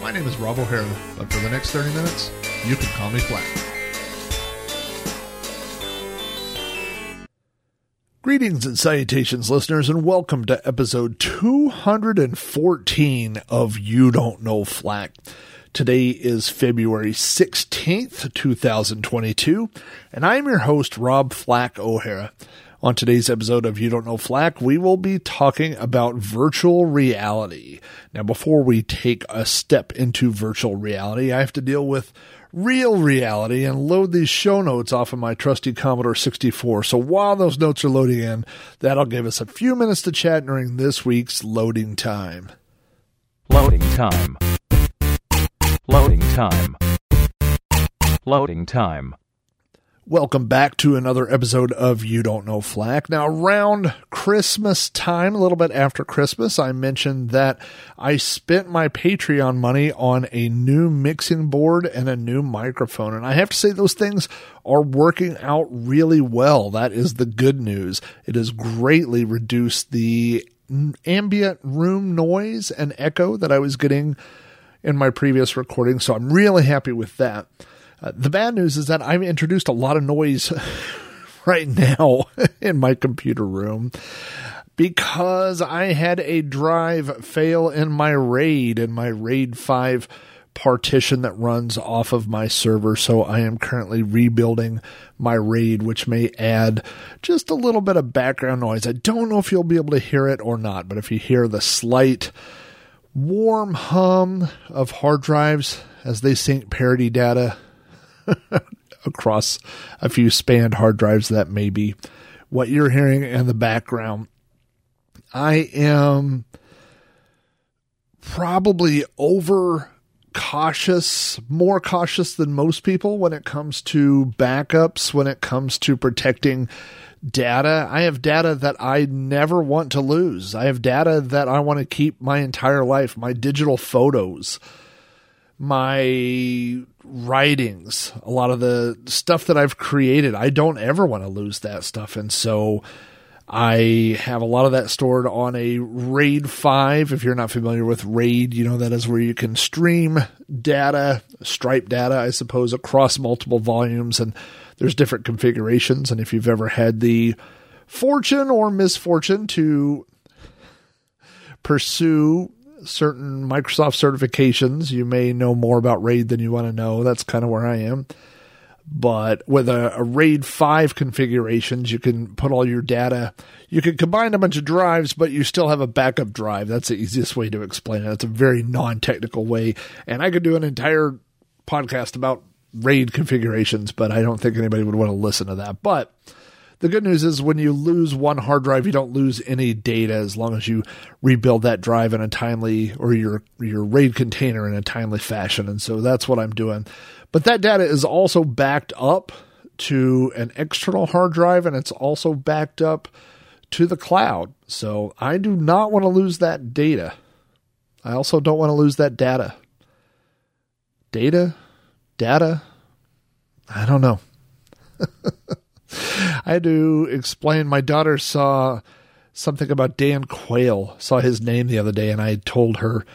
My name is Rob O'Hara, but for the next 30 minutes, you can call me Flack. Greetings and salutations, listeners, and welcome to episode 214 of You Don't Know Flack. Today is February 16th, 2022, and I'm your host, Rob Flack O'Hara. On today's episode of You Don't Know Flack, we will be talking about virtual reality. Now, before we take a step into virtual reality, I have to deal with real reality and load these show notes off of my trusty Commodore 64. So while those notes are loading in, that'll give us a few minutes to chat during this week's loading time. Loading time. Loading time. Loading time. Welcome back to another episode of You Don't Know Flack. Now, around Christmas time, a little bit after Christmas, I mentioned that I spent my Patreon money on a new mixing board and a new microphone. And I have to say those things are working out really well. That is the good news. It has greatly reduced the ambient room noise and echo that I was getting in my previous recording. So I'm really happy with that. The bad news is that I've introduced a lot of noise right now in my computer room because I had a drive fail in my RAID 5 partition that runs off of my server. So I am currently rebuilding my RAID, which may add just a little bit of background noise. I don't know if you'll be able to hear it or not, but if you hear the slight warm hum of hard drives as they sync parity data across a few spanned hard drives, that may be what you're hearing in the background. I am probably more cautious than most people when it comes to backups, when it comes to protecting data. I have data that I never want to lose. I have data that I want to keep my entire life, my digital photos, my writings, a lot of the stuff that I've created. I don't ever want to lose that stuff. And so I have a lot of that stored on a RAID 5. If you're not familiar with RAID, you know that is where you can stream data, stripe data, I suppose, across multiple volumes. And there's different configurations. And if you've ever had the fortune or misfortune to pursue certain Microsoft certifications, you may know more about RAID than you want to know. That's kind of where I am. But with a RAID 5 configurations, you can put all your data. You can combine a bunch of drives, but you still have a backup drive. That's the easiest way to explain it. It's a very non-technical way. And I could do an entire podcast about RAID configurations, but I don't think anybody would want to listen to that. But the good news is when you lose one hard drive, you don't lose any data as long as you rebuild that drive in a timely, or your RAID container in a timely fashion. And so that's what I'm doing. But that data is also backed up to an external hard drive, and it's also backed up to the cloud. So I do not want to lose that data. I also don't want to lose that data. Data? I don't know. I had to explain. My daughter saw something about Dan Quayle, saw his name the other day, and I had told her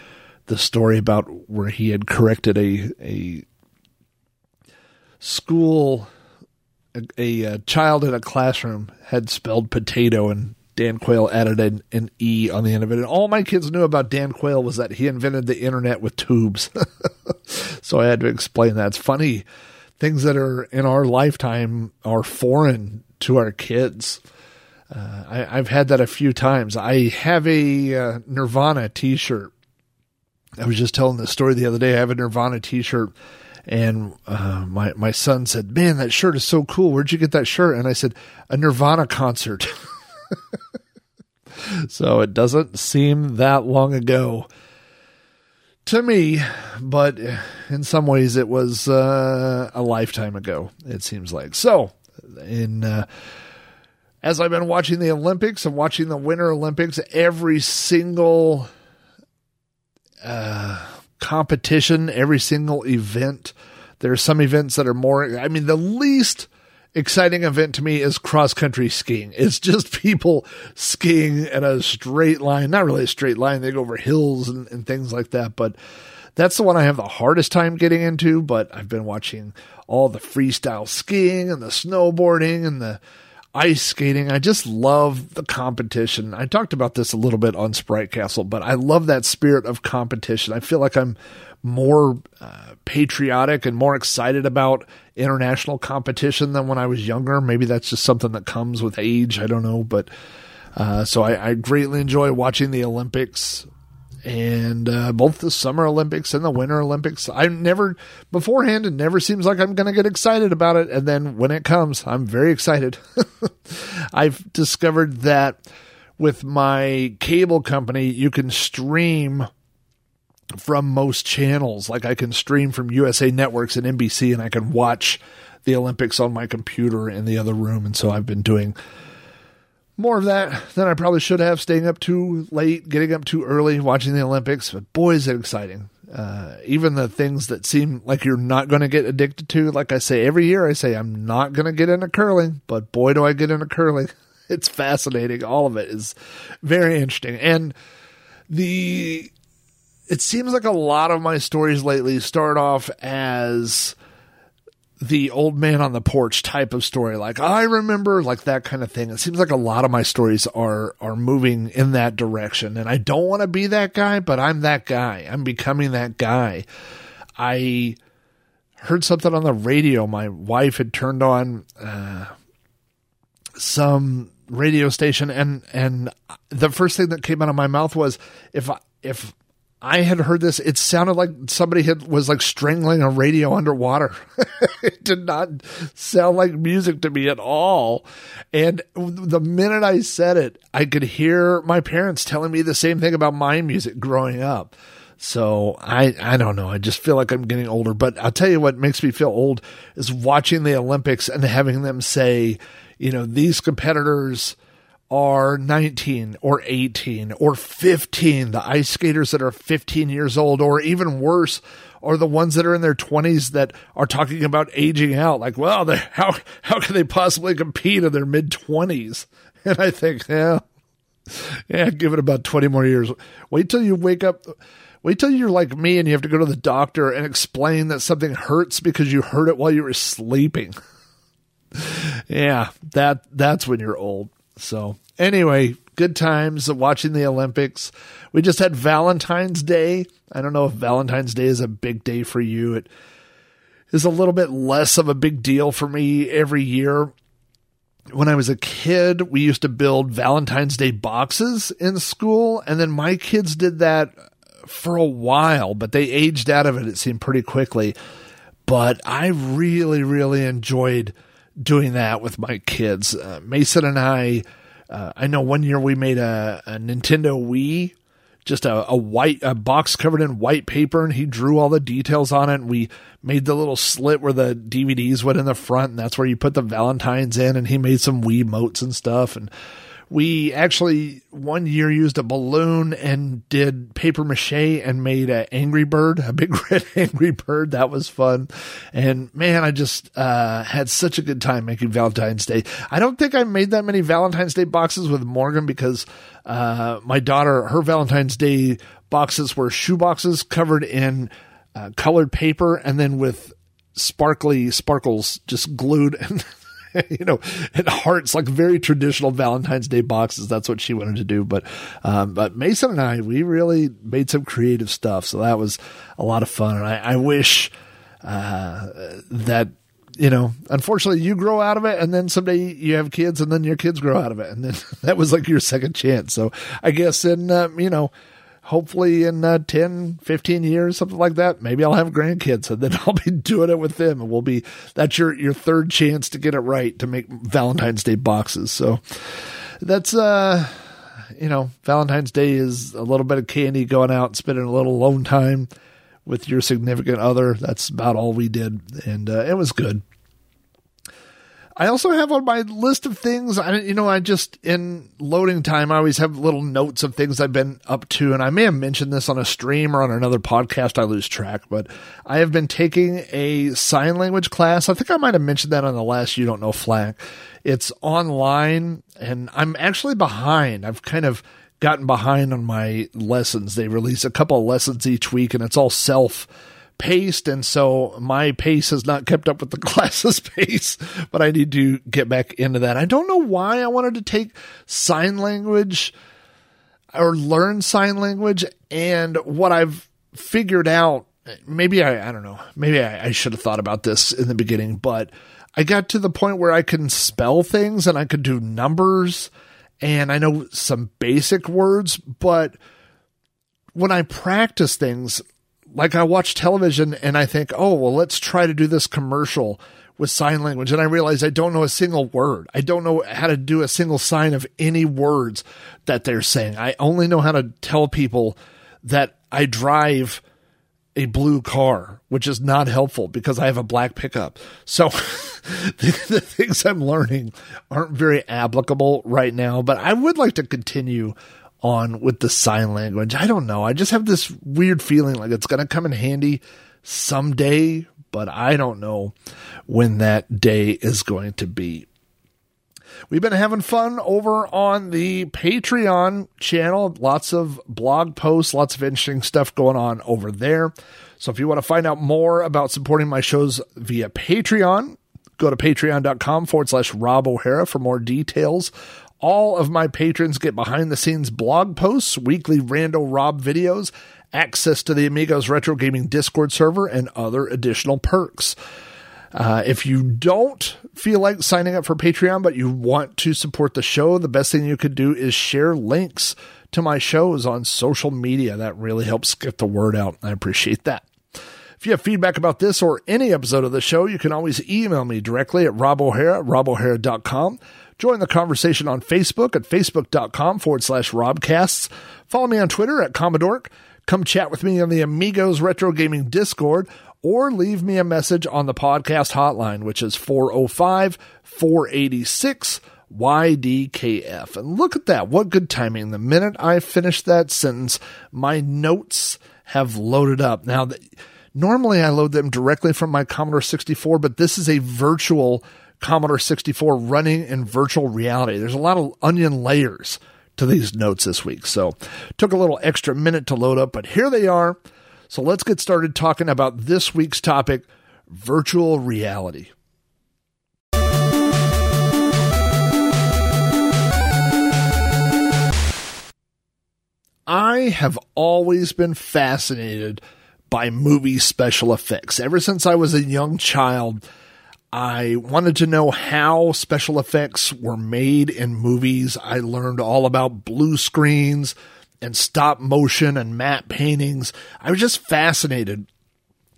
the story about where he had corrected a child in a classroom had spelled potato, and Dan Quayle added an E on the end of it. And all my kids knew about Dan Quayle was that he invented the internet with tubes. So I had to explain that. It's funny. Things that are in our lifetime are foreign to our kids. I've had that a few times. I have a Nirvana t-shirt. I was just telling this story the other day. I have a Nirvana t-shirt, and my son said, "Man, that shirt is so cool. Where'd you get that shirt?" And I said, "A Nirvana concert." So it doesn't seem that long ago to me, but in some ways it was a lifetime ago, it seems like. So as I've been watching the Olympics and watching the Winter Olympics, every single competition, every single event, there are some events that are more, I mean, the least exciting event to me is cross-country skiing. It's just people skiing in a straight line, not really a straight line. They go over hills and things like that, but that's the one I have the hardest time getting into. But I've been watching all the freestyle skiing and the snowboarding and the ice skating. I just love the competition. I talked about this a little bit on Sprite Castle, but I love that spirit of competition. I feel like I'm more patriotic and more excited about international competition than when I was younger. Maybe that's just something that comes with age. I don't know. But so I greatly enjoy watching the Olympics and both the Summer Olympics and the Winter Olympics. I never beforehand, it never seems like I'm going to get excited about it. And then when it comes, I'm very excited. I've discovered that with my cable company, you can stream from most channels. Like I can stream from USA Networks and NBC, and I can watch the Olympics on my computer in the other room. And so I've been doing more of that than I probably should have, staying up too late, getting up too early, watching the Olympics. But boy, is it exciting. Even the things that seem like you're not going to get addicted to. Like I say, every year I say, I'm not going to get into curling, but boy, do I get into curling. It's fascinating. All of it is very interesting. And it seems like a lot of my stories lately start off as the old man on the porch type of story. Like, I remember, like that kind of thing. It seems like a lot of my stories are moving in that direction. And I don't want to be that guy, but I'm that guy. I'm becoming that guy. I heard something on the radio. My wife had turned on some radio station. And the first thing that came out of my mouth was, if I had heard this, it sounded like somebody was like strangling a radio underwater. It did not sound like music to me at all. And the minute I said it, I could hear my parents telling me the same thing about my music growing up. So I don't know. I just feel like I'm getting older. But I'll tell you what makes me feel old is watching the Olympics and having them say, you know, these competitors are 19 or 18 or 15. The ice skaters that are 15 years old, or even worse, are the ones that are in their 20s that are talking about aging out. Like, well, how can they possibly compete in their mid-20s? And I think, yeah, give it about 20 more years. Wait till you wake up. Wait till you're like me and you have to go to the doctor and explain that something hurts because you heard it while you were sleeping. Yeah, that's when you're old. So anyway, good times watching the Olympics. We just had Valentine's Day. I don't know if Valentine's Day is a big day for you. It is a little bit less of a big deal for me every year. When I was a kid, we used to build Valentine's Day boxes in school. And then my kids did that for a while, but they aged out of it, it seemed, pretty quickly. But I really, really enjoyed doing that with my kids. Mason and I know one year we made a Nintendo Wii, just a box covered in white paper, and he drew all the details on it. And we made the little slit where the DVDs went in the front, and that's where you put the Valentines in, and he made some Wiimotes and stuff. And we actually one year used a balloon and did paper mache and made an angry bird, a big red angry bird. That was fun. And man, I just had such a good time making Valentine's Day. I don't think I made that many Valentine's Day boxes with Morgan because my daughter, her Valentine's Day boxes were shoe boxes covered in colored paper and then with sparkles just glued and you know, at hearts, like very traditional Valentine's Day boxes. That's what she wanted to do. But Mason and I, we really made some creative stuff. So that was a lot of fun. And I wish that, you know, unfortunately you grow out of it and then someday you have kids and then your kids grow out of it. And then that was like your second chance. So I guess in, you know, hopefully in 10, 15 years, something like that, maybe I'll have grandkids and then I'll be doing it with them. And we'll be, that's your third chance to get it right, to make Valentine's Day boxes. So that's, you know, Valentine's Day is a little bit of candy, going out and spending a little alone time with your significant other. That's about all we did, and it was good. I also have on my list of things, in loading time, I always have little notes of things I've been up to, and I may have mentioned this on a stream or on another podcast, I lose track, but I have been taking a sign language class. I think I might have mentioned that on the last You Don't Know Flack. It's online, and I'm actually behind. I've kind of gotten behind on my lessons. They release a couple of lessons each week, and it's all self-paced, and so my pace has not kept up with the class's pace, but I need to get back into that. I don't know why I wanted to take sign language or learn sign language, and what I've figured out, maybe I should have thought about this in the beginning, but I got to the point where I can spell things and I could do numbers and I know some basic words, but when I practice things, like I watch television and I think, oh, well, let's try to do this commercial with sign language. And I realize I don't know a single word. I don't know how to do a single sign of any words that they're saying. I only know how to tell people that I drive a blue car, which is not helpful because I have a black pickup. So the things I'm learning aren't very applicable right now, but I would like to continue on with the sign language. I don't know. I just have this weird feeling like it's going to come in handy someday, but I don't know when that day is going to be. We've been having fun over on the Patreon channel. Lots of blog posts, lots of interesting stuff going on over there. So if you want to find out more about supporting my shows via Patreon, go to patreon.com/Rob O'Hara for more details. All of my patrons get behind-the-scenes blog posts, weekly Rando Rob videos, access to the Amigos Retro Gaming Discord server, and other additional perks. If you don't feel like signing up for Patreon, but you want to support the show, the best thing you could do is share links to my shows on social media. That really helps get the word out. I appreciate that. If you have feedback about this or any episode of the show, you can always email me directly at robohara@robohara.com. Join the conversation on Facebook at facebook.com/Robcasts. Follow me on Twitter at Commodork. Come chat with me on the Amigos Retro Gaming Discord, or leave me a message on the podcast hotline, which is 405-486-YDKF. And look at that. What good timing. The minute I finished that sentence, my notes have loaded up. Now, normally I load them directly from my Commodore 64, but this is a virtual Commodore 64 running in virtual reality. There's a lot of onion layers to these notes this week, so took a little extra minute to load up, but here they are. So let's get started talking about this week's topic, virtual reality. I have always been fascinated by movie special effects. Ever since I was a young child, I wanted to know how special effects were made in movies. I learned all about blue screens and stop motion and matte paintings. I was just fascinated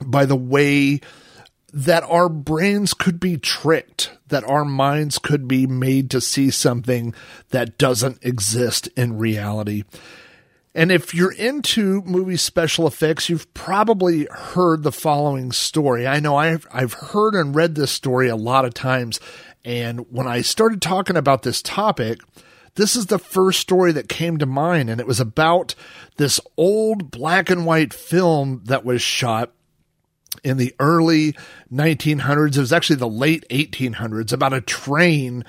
by the way that our brains could be tricked, that our minds could be made to see something that doesn't exist in reality. And if you're into movie special effects, you've probably heard the following story. I know I've heard and read this story a lot of times. And when I started talking about this topic, this is the first story that came to mind. And it was about this old black and white film that was shot in the early 1900s. It was actually the late 1800s, about a train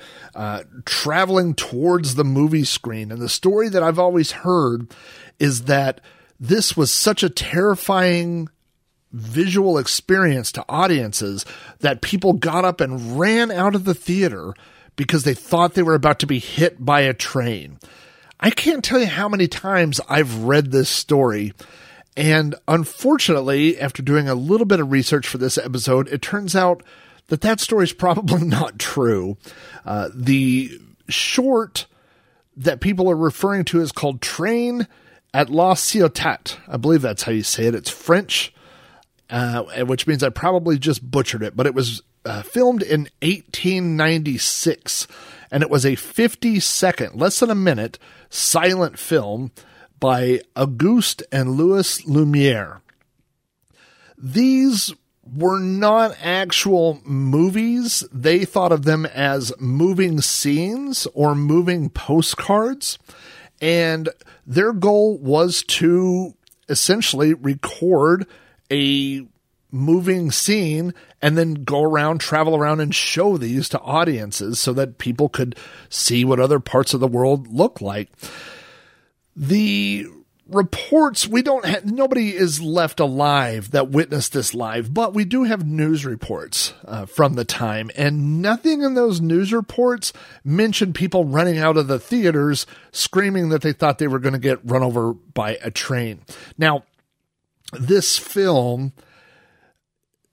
traveling towards the movie screen. And the story that I've always heard is that this was such a terrifying visual experience to audiences that people got up and ran out of the theater because they thought they were about to be hit by a train. I can't tell you how many times I've read this story. And unfortunately, after doing a little bit of research for this episode, it turns out that that story is probably not true. The short that people are referring to is called Train at la Ciotat. I believe that's how you say it. It's French, which means I probably just butchered it, but it was filmed in 1896, and it was a 50-second, less than a minute, silent film by Auguste and Louis Lumiere. These were not actual movies. They thought of them as moving scenes or moving postcards. And their goal was to essentially record a moving scene and then go around, travel around, and show these to audiences so that people could see what other parts of the world look like. The reports, we don't have, nobody is left alive that witnessed this live, but we do have news reports from the time, and nothing in those news reports mentioned people running out of the theaters screaming that they thought they were going to get run over by a train. Now, this film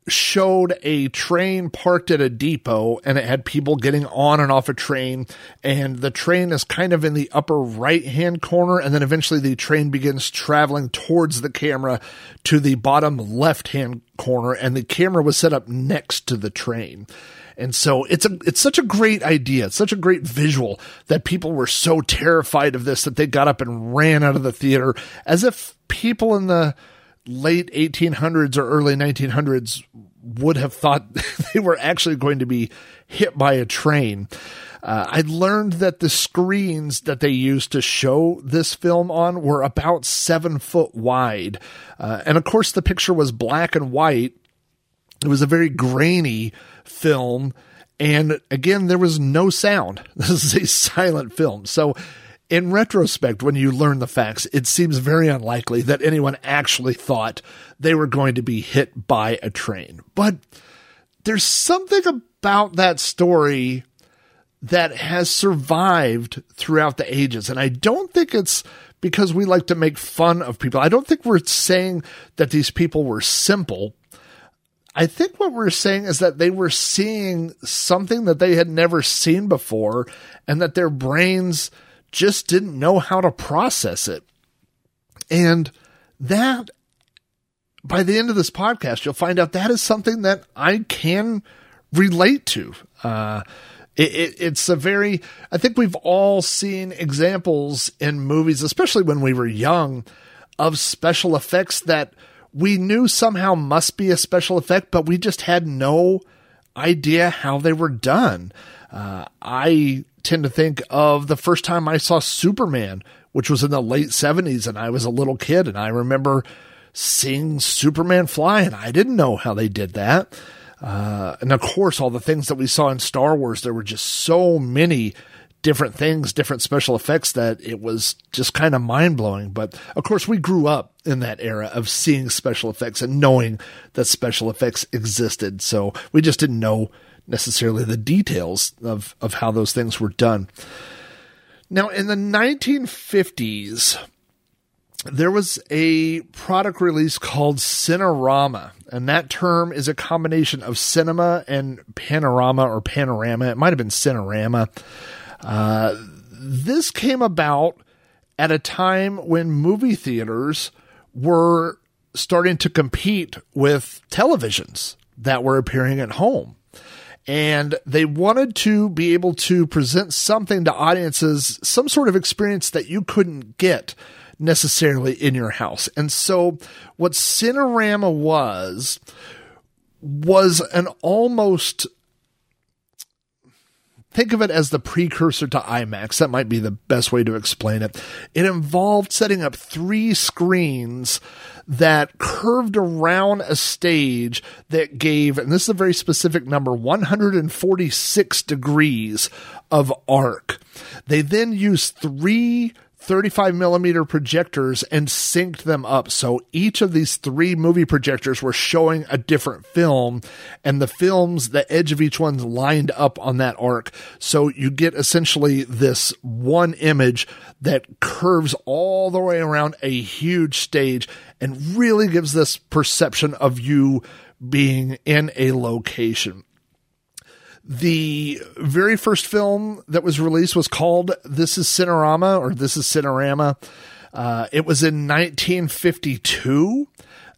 showed a train parked at a depot, and it had people getting on and off a train, and the train is kind of in the upper right-hand corner, and then eventually the train begins traveling towards the camera to the bottom left-hand corner, and the camera was set up next to the train. And so it's such a great idea. It's such a great visual that people were so terrified of this that they got up and ran out of the theater, as if people in the late 1800s or early 1900s would have thought they were actually going to be hit by a train. I learned that the screens that they used to show this film on were about 7 foot wide. And of course the picture was black and white. It was a very grainy film. And again, there was no sound. This is a silent film. So in retrospect, when you learn the facts, it seems very unlikely that anyone actually thought they were going to be hit by a train. But there's something about that story that has survived throughout the ages. And I don't think it's because we like to make fun of people. I don't think we're saying that these people were simple. I think what we're saying is that they were seeing something that they had never seen before, and that their brains just didn't know how to process it. And that, by the end of this podcast, you'll find out that is something that I can relate to. It's a very, I think we've all seen examples in movies, especially when we were young, of special effects that we knew somehow must be a special effect, but we just had no idea how they were done. I tend to think of the first time I saw Superman, which was in the late 70s, and I was a little kid, and I remember seeing Superman fly, and I didn't know how they did that. And of course, all the things that we saw in Star Wars, there were just so many different things, different special effects, that it was just kind of mind-blowing. But of course, we grew up in that era of seeing special effects and knowing that special effects existed, so we just didn't know necessarily the details of how those things were done. Now, in the 1950s, there was a product release called Cinerama, and that term is a combination of cinema and panorama. It might have been Cinerama. This came about at a time when movie theaters were starting to compete with televisions that were appearing at home. And they wanted to be able to present something to audiences, some sort of experience that you couldn't get necessarily in your house. And so what Cinerama was an almost, think of it as the precursor to IMAX. That might be the best way to explain it. It involved setting up three screens that curved around a stage that gave, and this is a very specific number, 146 degrees of arc. They then used three 35 millimeter projectors and synced them up. So each of these three movie projectors were showing a different film, and the films, the edge of each one's lined up on that arc. So you get essentially this one image that curves all the way around a huge stage and really gives this perception of you being in a location. The very first film that was released was called This is Cinerama. It was in 1952.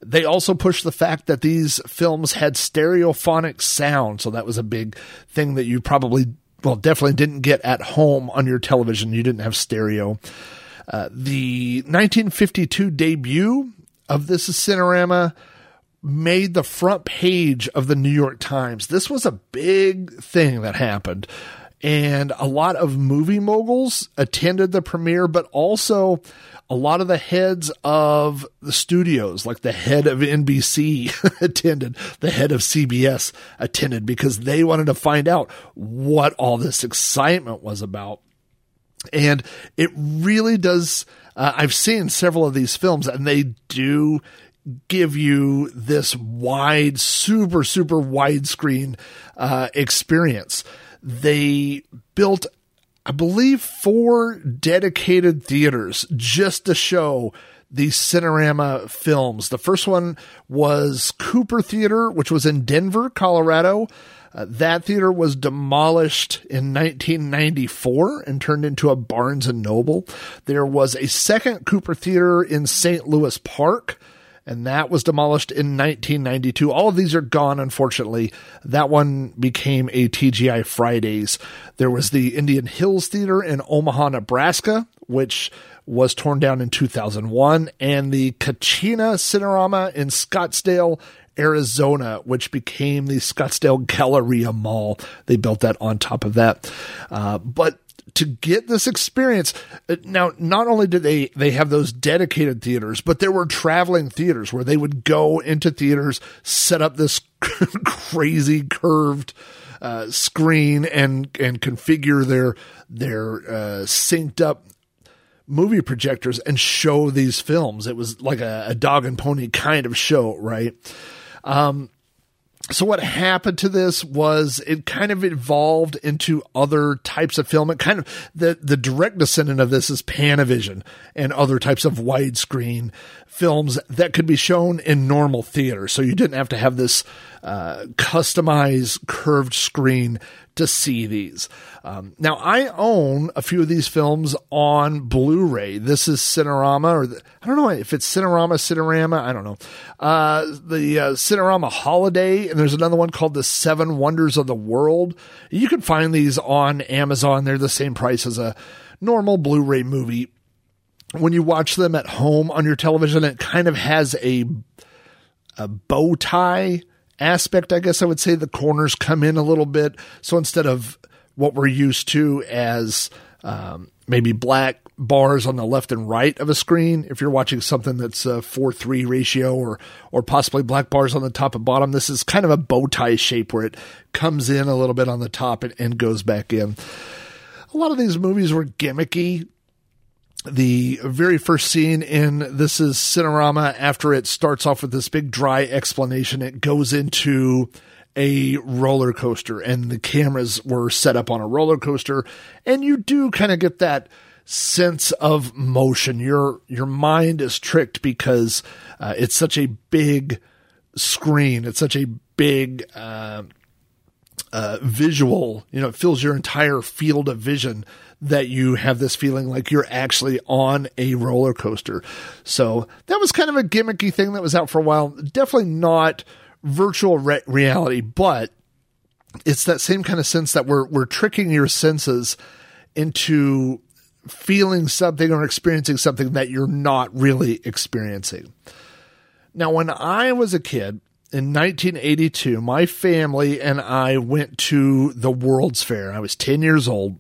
They also pushed the fact that these films had stereophonic sound. So that was a big thing that you probably, well, definitely didn't get at home on your television. You didn't have stereo. The 1952 debut of this Cinerama made the front page of the New York Times. This was a big thing that happened. And a lot of movie moguls attended the premiere, but also a lot of the heads of the studios, like the head of NBC attended, the head of CBS attended, because they wanted to find out what all this excitement was about. And it really does. I've seen several of these films, and they do give you this wide, super, super widescreen experience. They built, I believe, 4 dedicated theaters just to show these Cinerama films. The first one was Cooper Theater, which was in Denver, Colorado. That theater was demolished in 1994 and turned into a Barnes & Noble. There was a second Cooper Theater in St. Louis Park, and that was demolished in 1992. All of these are gone, unfortunately. That one became a TGI Fridays. There was the Indian Hills Theater in Omaha, Nebraska, which was torn down in 2001. And the Kachina Cinerama in Scottsdale, Arizona, which became the Scottsdale Galleria Mall. They built that on top of that. But to get this experience now, not only did they have those dedicated theaters, but there were traveling theaters where they would go into theaters, set up this crazy curved screen and configure their synced up movie projectors and show these films. It was like a dog and pony kind of show, right? So what happened to this was it kind of evolved into other types of film. It kind of, the direct descendant of this is Panavision and other types of widescreen films that could be shown in normal theater. So you didn't have to have this customized curved screen to see these. Now I own a few of these films on Blu-ray. This is Cinerama, or I don't know if it's Cinerama. I don't know. The Cinerama Holiday, and there's another one called The 7 Wonders of the World. You can find these on Amazon. They're the same price as a normal Blu-ray movie. When you watch them at home on your television, it kind of has a bow tie aspect, I guess I would say. The corners come in a little bit. So instead of what we're used to as maybe black bars on the left and right of a screen, if you're watching something that's a 4:3 ratio or possibly black bars on the top and bottom, this is kind of a bow tie shape where it comes in a little bit on the top and goes back in. A lot of these movies were gimmicky. The very first scene in this is Cinerama, after it starts off with this big dry explanation, it goes into a roller coaster, and the cameras were set up on a roller coaster, and you do kind of get that sense of motion. Your mind is tricked because it's such a big screen. It's such a big visual, you know, it fills your entire field of vision, that you have this feeling like you're actually on a roller coaster. So that was kind of a gimmicky thing that was out for a while. Definitely not virtual reality, but it's that same kind of sense that we're tricking your senses into feeling something or experiencing something that you're not really experiencing. Now, when I was a kid, in 1982, my family and I went to the World's Fair. I was 10 years old.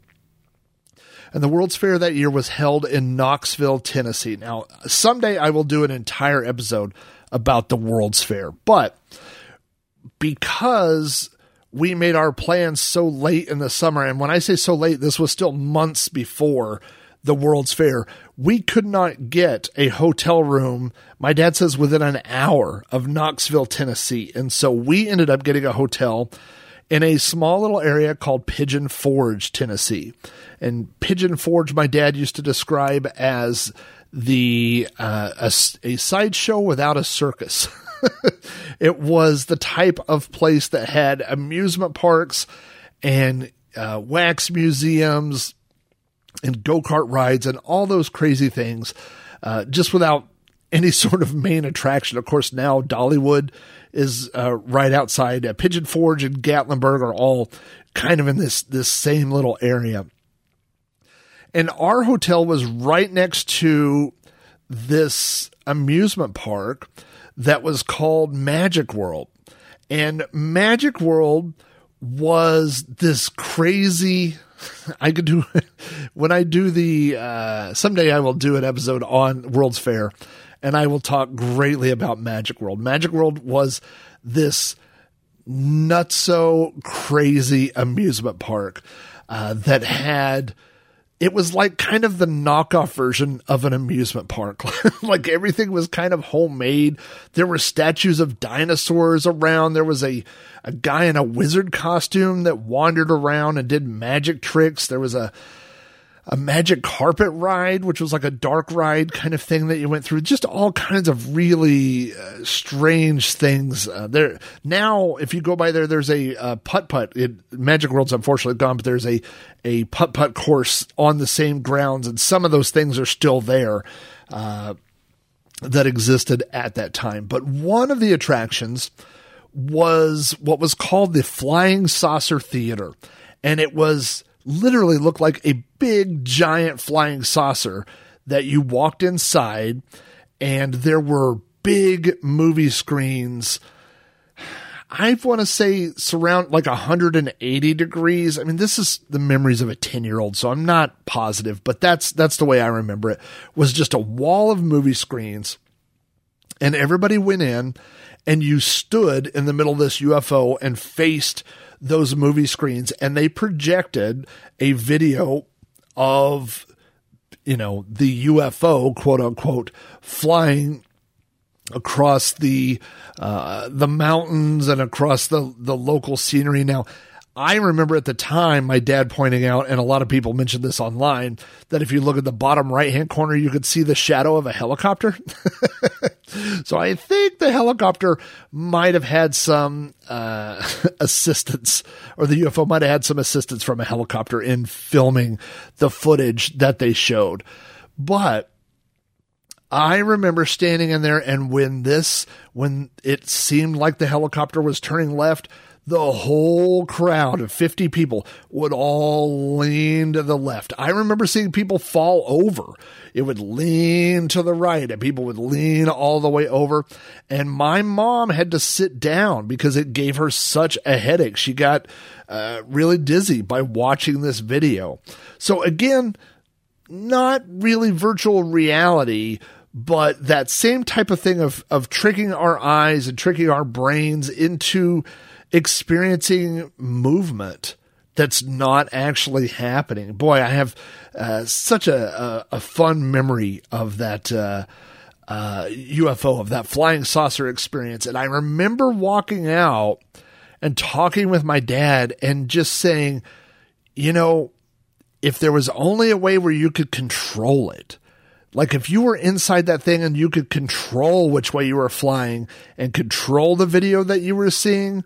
And the World's Fair that year was held in Knoxville, Tennessee. Now, someday I will do an entire episode about the World's Fair. But because we made our plans so late in the summer, and when I say so late, this was still months before the World's Fair, we could not get a hotel room, my dad says, within an hour of Knoxville, Tennessee. And so we ended up getting a hotel in a small little area called Pigeon Forge, Tennessee. And Pigeon Forge, my dad used to describe as the a sideshow without a circus. It was the type of place that had amusement parks and wax museums and go-kart rides and all those crazy things, just without any sort of main attraction. Of course, now Dollywood is right outside. Pigeon Forge and Gatlinburg are all kind of in this same little area. And our hotel was right next to this amusement park that was called Magic World. And Magic World was this crazy... someday I will do an episode on World's Fair, and I will talk greatly about Magic World. Magic World was this nutso crazy amusement park that had... It was like kind of the knockoff version of an amusement park. Like everything was kind of homemade. There were statues of dinosaurs around. There was a guy in a wizard costume that wandered around and did magic tricks. There was a magic carpet ride, which was like a dark ride kind of thing that you went through. Just all kinds of really strange things there. Now, if you go by there, there's a putt-putt. Magic World's unfortunately gone, but there's a putt-putt course on the same grounds, and some of those things are still there that existed at that time. But one of the attractions was what was called the Flying Saucer Theater, and it was... literally looked like a big giant flying saucer that you walked inside, and there were big movie screens. I want to say surround like 180 degrees. I mean, this is the memories of a 10-year-old, so I'm not positive, but that's the way I remember it, was just a wall of movie screens. And everybody went in, and you stood in the middle of this UFO and faced those movie screens, and they projected a video of, you know, the UFO, quote unquote, flying across the mountains and across the local scenery. Now, I remember at the time my dad pointing out, and a lot of people mentioned this online, that if you look at the bottom right-hand corner, you could see the shadow of a helicopter. So I think the helicopter might have had some assistance, or the UFO might have had some assistance from a helicopter in filming the footage that they showed. But I remember standing in there, and when it seemed like the helicopter was turning left, the whole crowd of 50 people would all lean to the left. I remember seeing people fall over. It would lean to the right, and people would lean all the way over. And my mom had to sit down because it gave her such a headache. She got really dizzy by watching this video. So again, not really virtual reality, but that same type of thing of tricking our eyes and tricking our brains into experiencing movement that's not actually happening. Boy, I have such a fun memory of that UFO, of that flying saucer experience. And I remember walking out and talking with my dad and just saying, you know, if there was only a way where you could control it, like if you were inside that thing and you could control which way you were flying and control the video that you were seeing,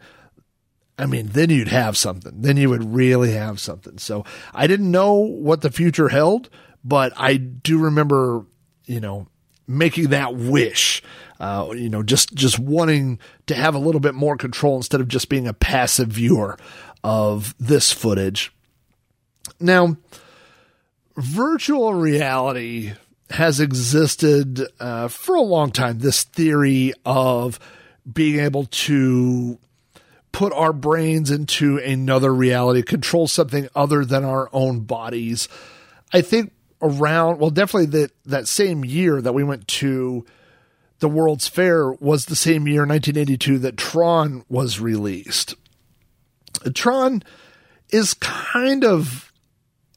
I mean, then you'd have something. Then you would really have something. So I didn't know what the future held, but I do remember, you know, making that wish, you know, just wanting to have a little bit more control instead of just being a passive viewer of this footage. Now, virtual reality has existed for a long time, this theory of being able to put our brains into another reality, control something other than our own bodies. I think definitely that same year that we went to the World's Fair was the same year, 1982, that Tron was released. Tron is kind of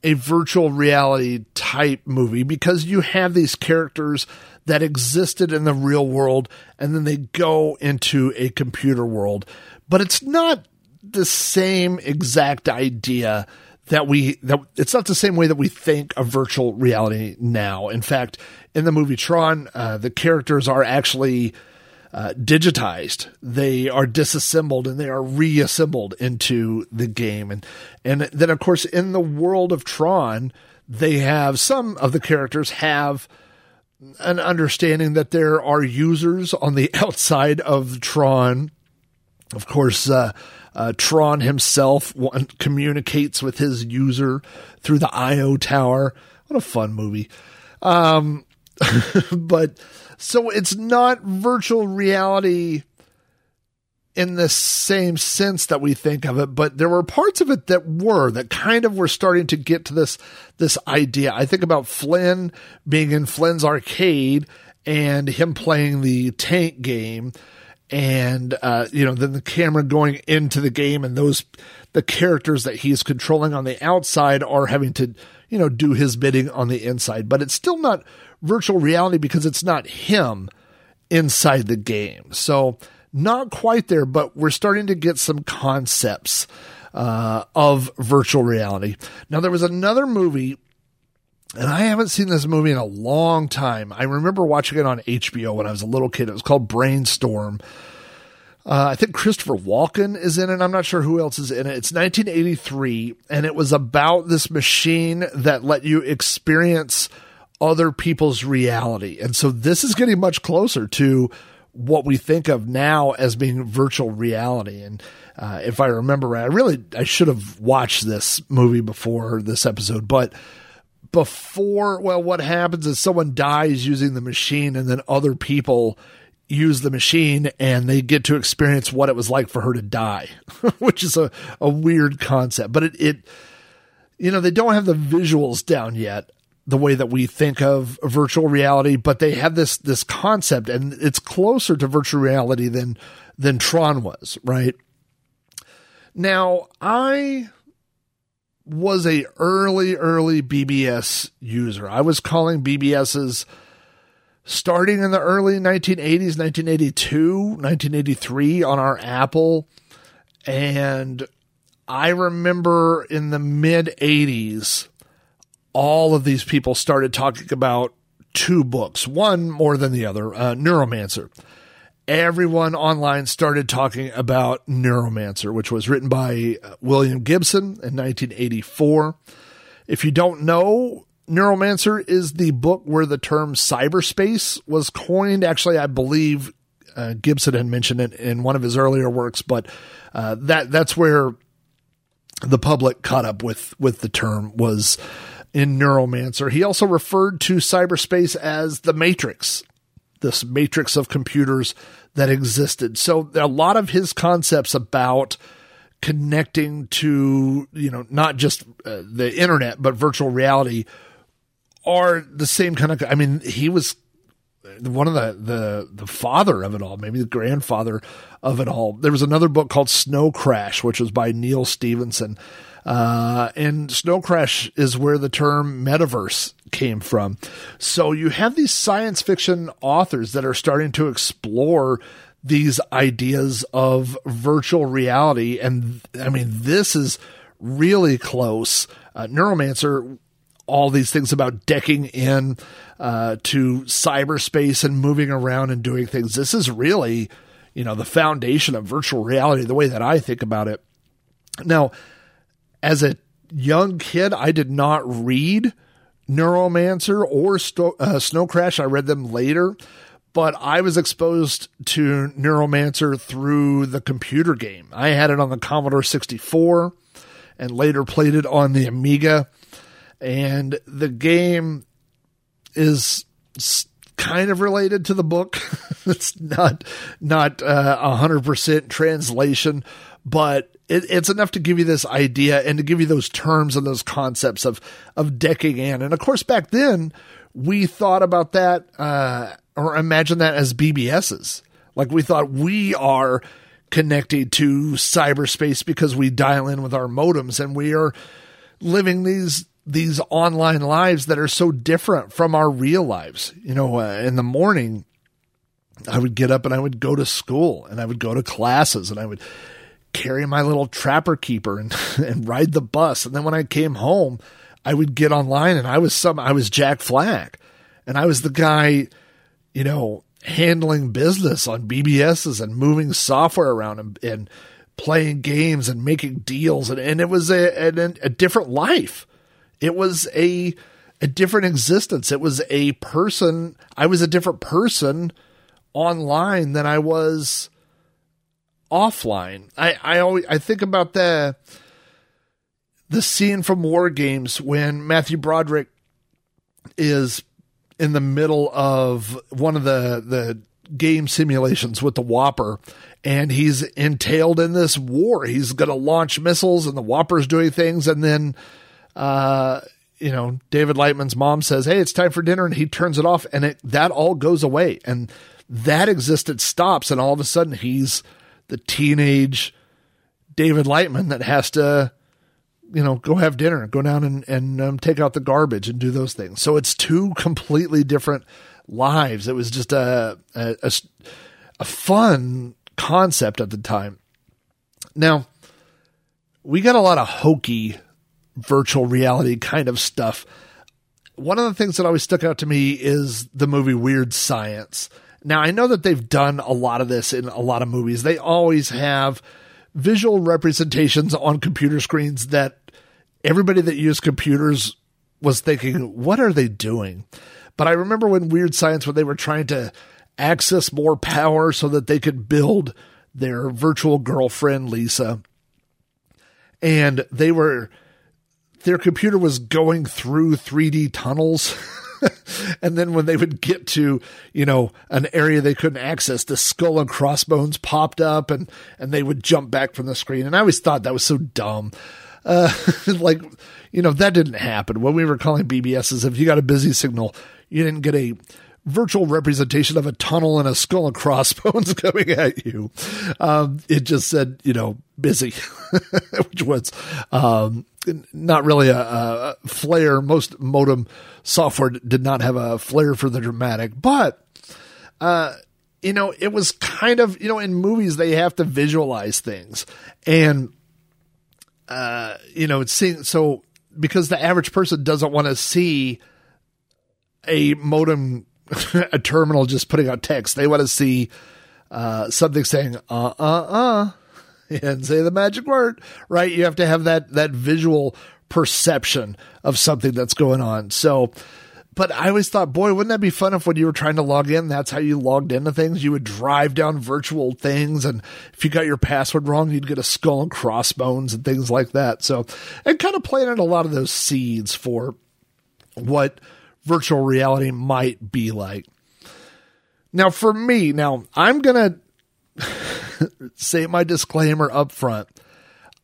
a virtual reality type movie because you have these characters that existed in the real world and then they go into a computer world. But it's not the same exact idea that it's not the same way that we think of virtual reality now. In fact, in the movie Tron, the characters are actually digitized. They are disassembled and they are reassembled into the game. And then, of course, in the world of Tron, they have some of the characters have an understanding that there are users on the outside of Tron. Of course, Tron himself communicates with his user through the I.O. Tower. What a fun movie. But so it's not virtual reality in the same sense that we think of it, but there were parts of it that kind of were starting to get to this idea. I think about Flynn being in Flynn's arcade and him playing the tank game, and then the camera going into the game, and the characters that he's controlling on the outside are having to do his bidding on the inside. But it's still not virtual reality because it's not him inside the game. So not quite there, but we're starting to get some concepts of virtual reality. Now, there was another movie, and I haven't seen this movie in a long time. I remember watching it on HBO when I was a little kid. It was called Brainstorm. I think Christopher Walken is in it. I'm not sure who else is in it. It's 1983, and it was about this machine that let you experience other people's reality. And so this is getting much closer to what we think of now as being virtual reality. And if I remember right, I should have watched this movie before this episode, but what happens is someone dies using the machine, and then other people use the machine and they get to experience what it was like for her to die, which is a weird concept, but it they don't have the visuals down yet, the way that we think of virtual reality, but they have this concept, and it's closer to virtual reality than Tron was, right? Now, I was a early BBS user. I was calling BBSs starting in the early 1980s, 1982, 1983 on our Apple. And I remember in the mid 80s, all of these people started talking about two books, one more than the other, Neuromancer. Everyone online started talking about Neuromancer, which was written by William Gibson in 1984. If you don't know, Neuromancer is the book where the term cyberspace was coined. Actually, I believe Gibson had mentioned it in one of his earlier works, but that's where the public caught up with the term, was in Neuromancer. He also referred to cyberspace as the Matrix, this matrix of computers that existed. So a lot of his concepts about connecting to, not just the internet, but virtual reality are the same kind of, he was one of the father of it all, maybe the grandfather of it all. There was another book called Snow Crash, which was by Neil Stevenson. And Snow Crash is where the term metaverse came from. So you have these science fiction authors that are starting to explore these ideas of virtual reality. And this is really close. Neuromancer, all these things about decking in to cyberspace and moving around and doing things. This is really, the foundation of virtual reality, the way that I think about it. Now, as a young kid, I did not read Neuromancer or Snow Crash. I read them later, but I was exposed to Neuromancer through the computer game. I had it on the Commodore 64 and later played it on the Amiga. And the game is kind of related to the book. It's not 100% translation, but it's enough to give you this idea and to give you those terms and those concepts of decking in. And of course, back then we thought about that, or imagined that as BBSs. Like, we thought we are connected to cyberspace because we dial in with our modems, and we are living these online lives that are so different from our real lives. In the morning I would get up and I would go to school and I would go to classes and I would carry my little trapper keeper and ride the bus. And then when I came home, I would get online and I was Jack Flack, and I was the guy, handling business on BBSs and moving software around and playing games and making deals. And it was a different life. It was a a different existence. It was a person. I was a different person online than I was offline. I think about the scene from War Games when Matthew Broderick is in the middle of one of the game simulations with the Whopper, and he's entailed in this war. He's going to launch missiles and the Whopper's doing things. And then, David Lightman's mom says, "Hey, it's time for dinner." And he turns it off, and that all goes away. And that existence stops. And all of a sudden he's the teenage David Lightman that has to, go have dinner, go down and take out the garbage and do those things. So it's two completely different lives. It was just a fun concept at the time. Now, we got a lot of hokey virtual reality kind of stuff. One of the things that always stuck out to me is the movie Weird Science. Now, I know that they've done a lot of this in a lot of movies. They always have visual representations on computer screens that everybody that used computers was thinking, what are they doing? But I remember when Weird Science, when they were trying to access more power so that they could build their virtual girlfriend, Lisa. And their computer was going through 3D tunnels. And then when they would get to, an area they couldn't access, the skull and crossbones popped up and they would jump back from the screen. And I always thought that was so dumb. That didn't happen. When we were calling BBSs, if you got a busy signal, you didn't get a virtual representation of a tunnel and a skull and crossbones coming at you. It just said, busy, which was not really a flair. Most modem software did not have a flair for the dramatic, but it was kind of, in movies, they have to visualize things and it's seeing, so because the average person doesn't want to see a modem, a terminal just putting out text. They want to see something saying, and say the magic word, right? You have to have that visual perception of something that's going on. So, but I always thought, boy, wouldn't that be fun if when you were trying to log in, that's how you logged into things? You would drive down virtual things, and if you got your password wrong, you'd get a skull and crossbones and things like that. So it kind of planted a lot of those seeds for what virtual reality might be like. Now, for me, I'm going to say my disclaimer up front.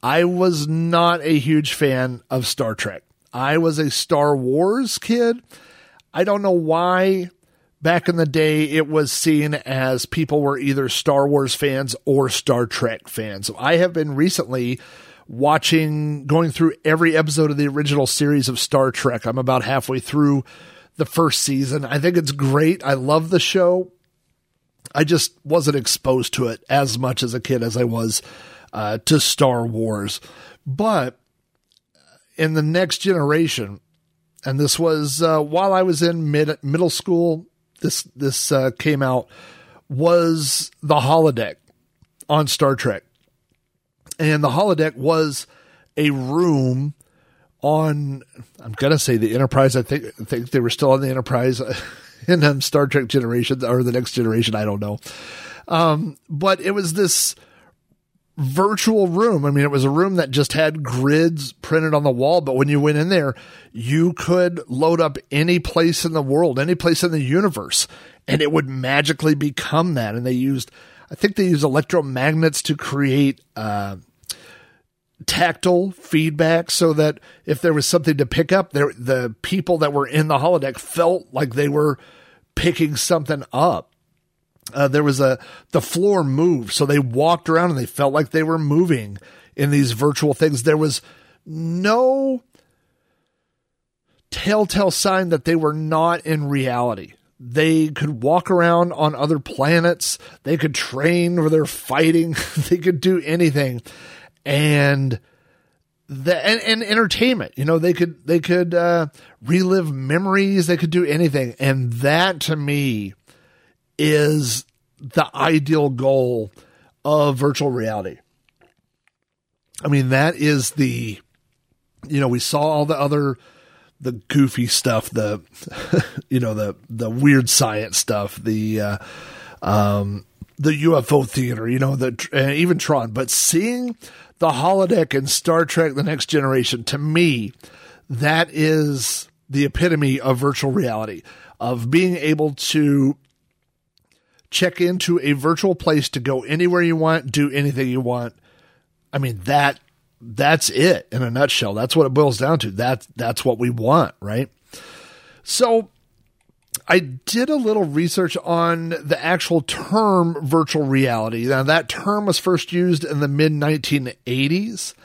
I was not a huge fan of Star Trek. I was a Star Wars kid. I don't know why back in the day it was seen as people were either Star Wars fans or Star Trek fans. So I have been recently going through every episode of the original series of Star Trek. I'm about halfway through the first season. I think it's great. I love the show. I just wasn't exposed to it as much as a kid as I was to Star Wars. But in the Next Generation, and this was while I was in middle school, this came out, was the holodeck on Star Trek. And the holodeck was a room on, I'm going to say the Enterprise. I think they were still on the Enterprise in Star Trek Generations or the Next Generation. I don't know. But it was this virtual room. I mean, it was a room that just had grids printed on the wall. But when you went in there, you could load up any place in the world, any place in the universe, and it would magically become that. And I think they used electromagnets to create tactile feedback so that if there was something to pick up, the people that were in the holodeck felt like they were picking something up. There was the floor moved, so they walked around and they felt like they were moving in these virtual things. There was no telltale sign that they were not in reality. They could walk around on other planets. They could train where they're fighting. They could do anything. And entertainment, they could relive memories. They could do anything. And that to me is the ideal goal of virtual reality. I mean, that is we saw all the other the goofy stuff, the, you know, the weird science stuff, the UFO theater, you know, even Tron, but seeing the holodeck in Star Trek: The Next Generation, to me, that is the epitome of virtual reality, of being able to check into a virtual place to go anywhere you want, do anything you want. I mean, that's it in a nutshell. That's what it boils down to. That's what we want, right? So I did a little research on the actual term virtual reality. Now, that term was first used in the mid-1980s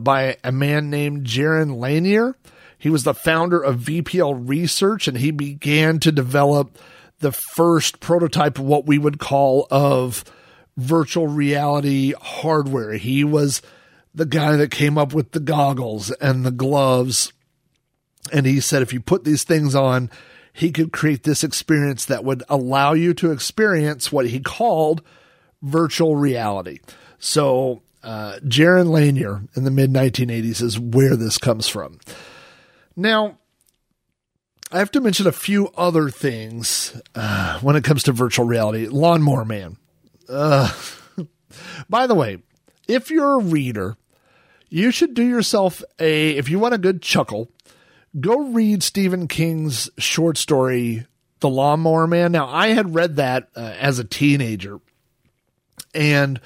by a man named Jaron Lanier. He was the founder of VPL Research, and he began to develop the first prototype of what we would call of virtual reality hardware. He was the guy that came up with the goggles and the gloves. And he said, if you put these things on, he could create this experience that would allow you to experience what he called virtual reality. So Jaron Lanier in the mid-1980s is where this comes from. Now, I have to mention a few other things when it comes to virtual reality. Lawnmower Man. By the way, if you're a reader, you should do yourself if you want a good chuckle, go read Stephen King's short story, The Lawnmower Man. Now, I had read that as a teenager. And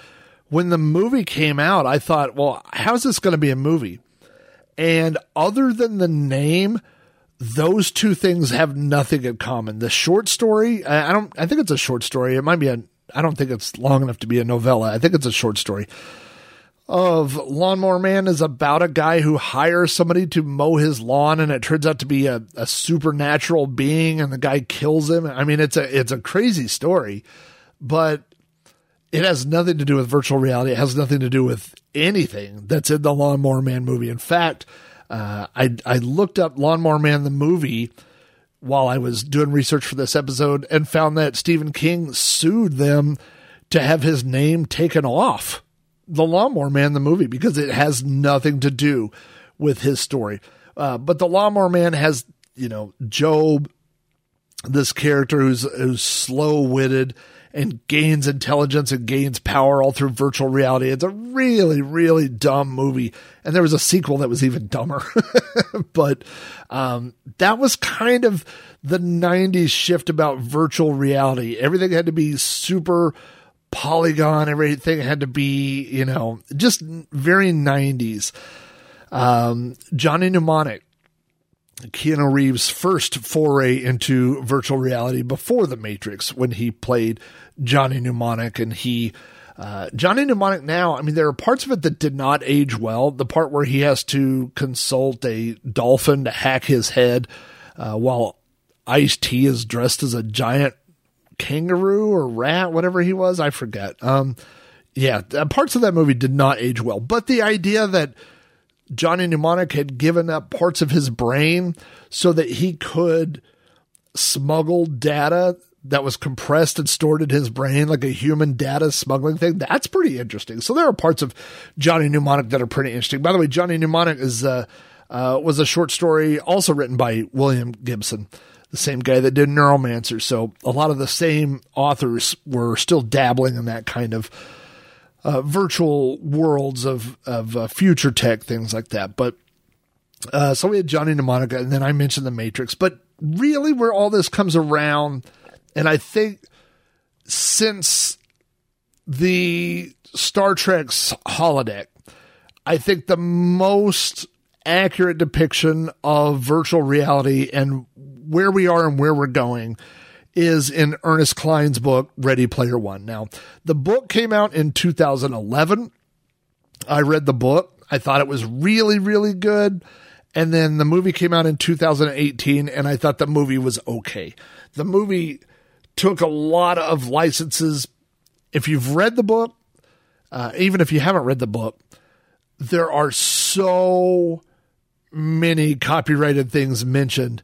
when the movie came out, I thought, well, how's this going to be a movie? And other than the name, those two things have nothing in common. The short story, I think it's a short story. It might be I don't think it's long enough to be a novella. I think it's a short story. Of Lawnmower Man is about a guy who hires somebody to mow his lawn, and it turns out to be a supernatural being, and the guy kills him. I mean, it's a crazy story, but it has nothing to do with virtual reality. It has nothing to do with anything that's in the Lawnmower Man movie. In fact, I looked up Lawnmower Man, the movie, while I was doing research for this episode, and found that Stephen King sued them to have his name taken off the Lawnmower Man, the movie, because it has nothing to do with his story. But the Lawnmower Man has, you know, Job, this character who's slow-witted and gains intelligence and gains power all through virtual reality. It's a really, really dumb movie. And there was a sequel that was even dumber. But that was kind of the 90s shift about virtual reality. Everything had to be super polygon. Everything had to be, you know, just very 90s. Johnny Mnemonic, Keanu Reeves' first foray into virtual reality before The Matrix, when he played Johnny Mnemonic. And Johnny Mnemonic now, I mean, there are parts of it that did not age well. The part where he has to consult a dolphin to hack his head while Ice-T is dressed as a giant kangaroo or rat, whatever he was, I forget. Yeah, parts of that movie did not age well. But the idea that Johnny Mnemonic had given up parts of his brain so that he could smuggle data that was compressed and stored in his brain, like a human data smuggling thing. That's pretty interesting. So there are parts of Johnny Mnemonic that are pretty interesting. By the way, Johnny Mnemonic was a short story also written by William Gibson, the same guy that did Neuromancer. So a lot of the same authors were still dabbling in that kind of virtual worlds of future tech, things like that. But so we had Johnny Mnemonic, and then I mentioned The Matrix. But really where all this comes around, and I think since the Star Trek's holodeck, I think the most accurate depiction of virtual reality and where we are and where we're going is in Ernest Cline's book, Ready Player One. Now, the book came out in 2011. I read the book. I thought it was really, really good. And then the movie came out in 2018, and I thought the movie was okay. The movie took a lot of licenses. If you've read the book, even if you haven't read the book, there are so many copyrighted things mentioned.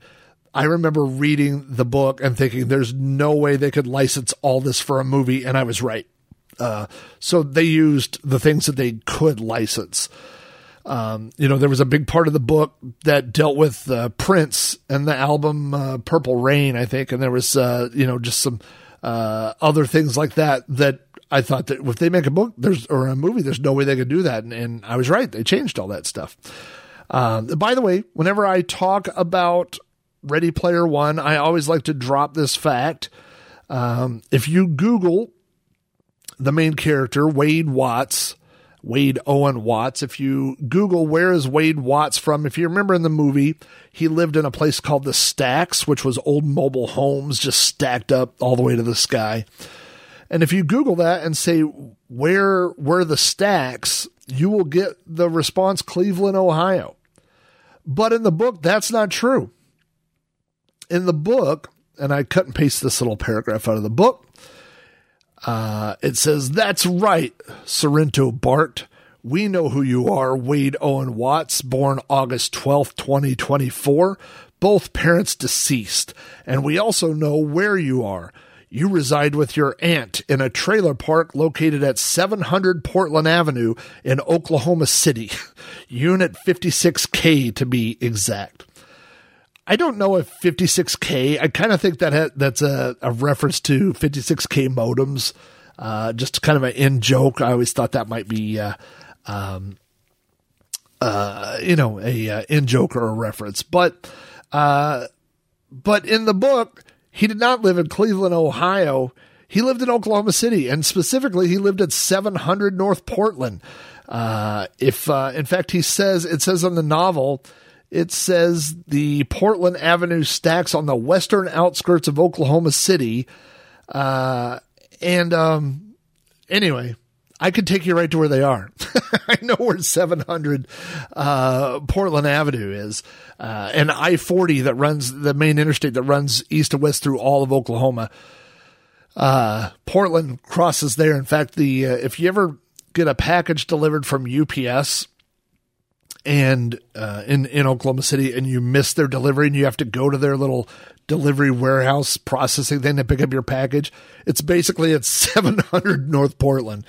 I remember reading the book and thinking there's no way they could license all this for a movie. And I was right. So they used the things that they could license. There was a big part of the book that dealt with Prince and the album Purple Rain, I think. And there was, just some other things like that I thought that if they make a book or a movie, there's no way they could do that. And I was right. They changed all that stuff. By the way, whenever I talk about Ready Player One, I always like to drop this fact. If you Google the main character, Wade Owen Watts, if you Google where is Wade Watts from, if you remember in the movie, he lived in a place called The Stacks, which was old mobile homes just stacked up all the way to the sky. And if you Google that and say, where were the Stacks, you will get the response Cleveland, Ohio. But in the book, that's not true. In the book, and I cut and paste this little paragraph out of the book, it says, "That's right," Sorrento barked. "We know who you are, Wade Owen Watts, born August 12th, 2024. Both parents deceased. And we also know where you are. You reside with your aunt in a trailer park located at 700 Portland Avenue in Oklahoma City, Unit 56K to be exact." I don't know if 56K, I kind of think that that's a reference to 56K modems, just kind of an in joke. I always thought that might be, a in joke or a reference. But in the book, he did not live in Cleveland, Ohio. He lived in Oklahoma City, and specifically, he lived at 700 North Portland. In fact, it says in the novel. It says the Portland Avenue Stacks on the western outskirts of Oklahoma City. Anyway, I could take you right to where they are. I know where 700 Portland Avenue is. And I-40 that runs the main interstate that runs east to west through all of Oklahoma. Portland crosses there. In fact, if you ever get a package delivered from UPS and in Oklahoma City, and you miss their delivery, and you have to go to their little delivery warehouse processing thing to pick up your package, it's basically at 700 North Portland.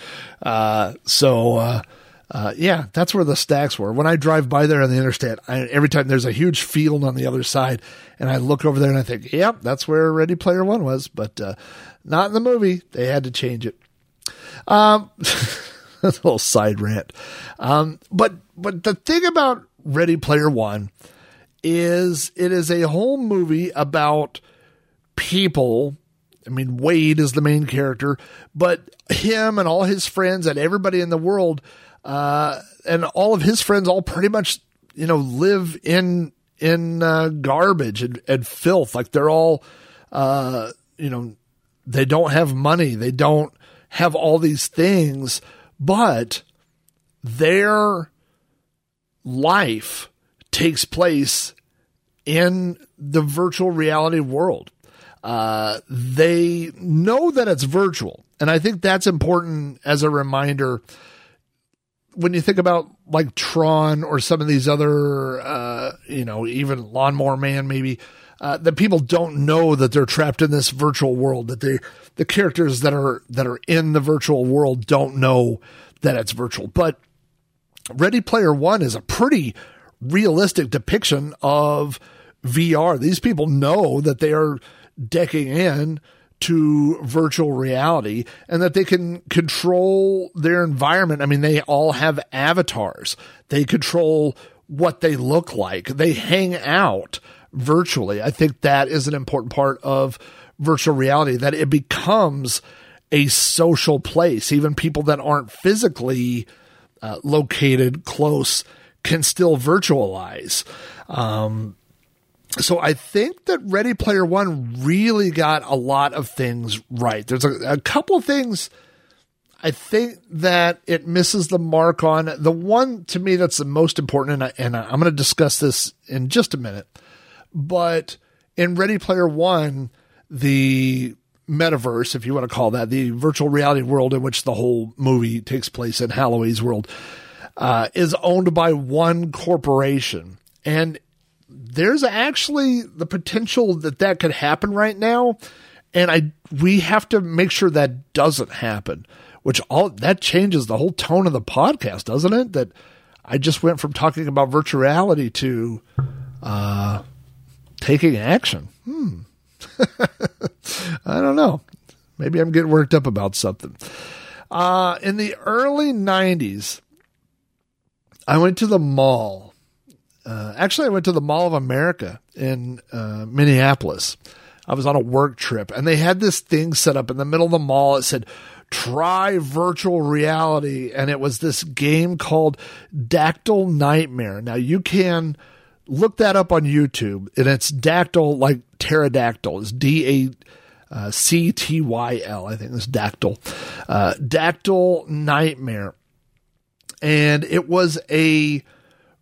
Yeah, that's where the Stacks were. When I drive by there on the interstate, every time there's a huge field on the other side, and I look over there and I think, yep, that's where Ready Player One was, but not in the movie. They had to change it. That's a little side rant. But the thing about Ready Player One is it is a whole movie about people. I mean, Wade is the main character, but him and all his friends and everybody in the world, and all of his friends all pretty much, live in garbage and filth. Like they're all, they don't have money. They don't have all these things, but their life takes place in the virtual reality world. They know that it's virtual. And I think that's important as a reminder when you think about like Tron or some of these other, even Lawnmower Man, maybe, that people don't know that they're trapped in this virtual world, that the characters that are in the virtual world don't know that it's virtual. But Ready Player One is a pretty realistic depiction of VR. These people know that they are decking in to virtual reality and that they can control their environment. I mean, they all have avatars. They control what they look like. They hang out virtually. I think that is an important part of virtual reality, that it becomes a social place. Even people that aren't physically located close can still virtualize. So I think that Ready Player One really got a lot of things right. There's a couple of things I think that it misses the mark on. The one to me that's the most important, and I'm going to discuss this in just a minute, but in Ready Player One, the metaverse, if you want to call that, the virtual reality world in which the whole movie takes place in Holloway's world, is owned by one corporation. And there's actually the potential that could happen right now. And we have to make sure that doesn't happen, which that changes the whole tone of the podcast, doesn't it? That I just went from talking about virtuality to taking action. I don't know. Maybe I'm getting worked up about something. In the early 90s, I went to the mall. Actually, I went to the Mall of America in Minneapolis. I was on a work trip, and they had this thing set up in the middle of the mall. It said, try virtual reality, and it was this game called Dactyl Nightmare. Now, you can look that up on YouTube, and it's Dactyl, like pterodactyl. It's D-A-C-T-Y-L, I think it's Dactyl. Dactyl Nightmare. And it was a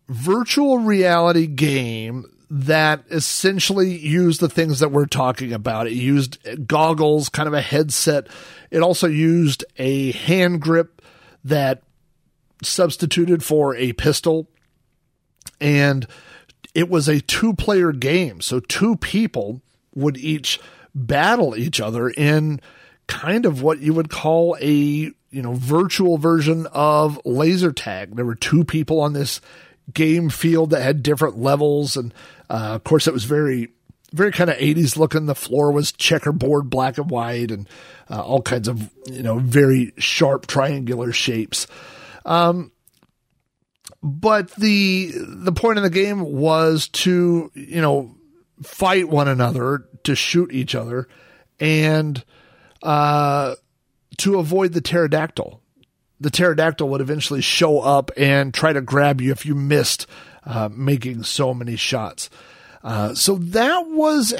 virtual reality game that essentially used the things that we're talking about. It used goggles, kind of a headset. It also used a hand grip that substituted for a pistol. And it was a two-player game. So two people would each battle each other in kind of what you would call a, virtual version of laser tag. There were two people on this game field that had different levels. And, of course, it was very, very kind of 80s looking. The floor was checkerboard, black and white, and all kinds of, very sharp triangular shapes. But the point of the game was to, fight one another, to shoot each other, and to avoid the pterodactyl. The pterodactyl would eventually show up and try to grab you if you missed making so many shots. So that was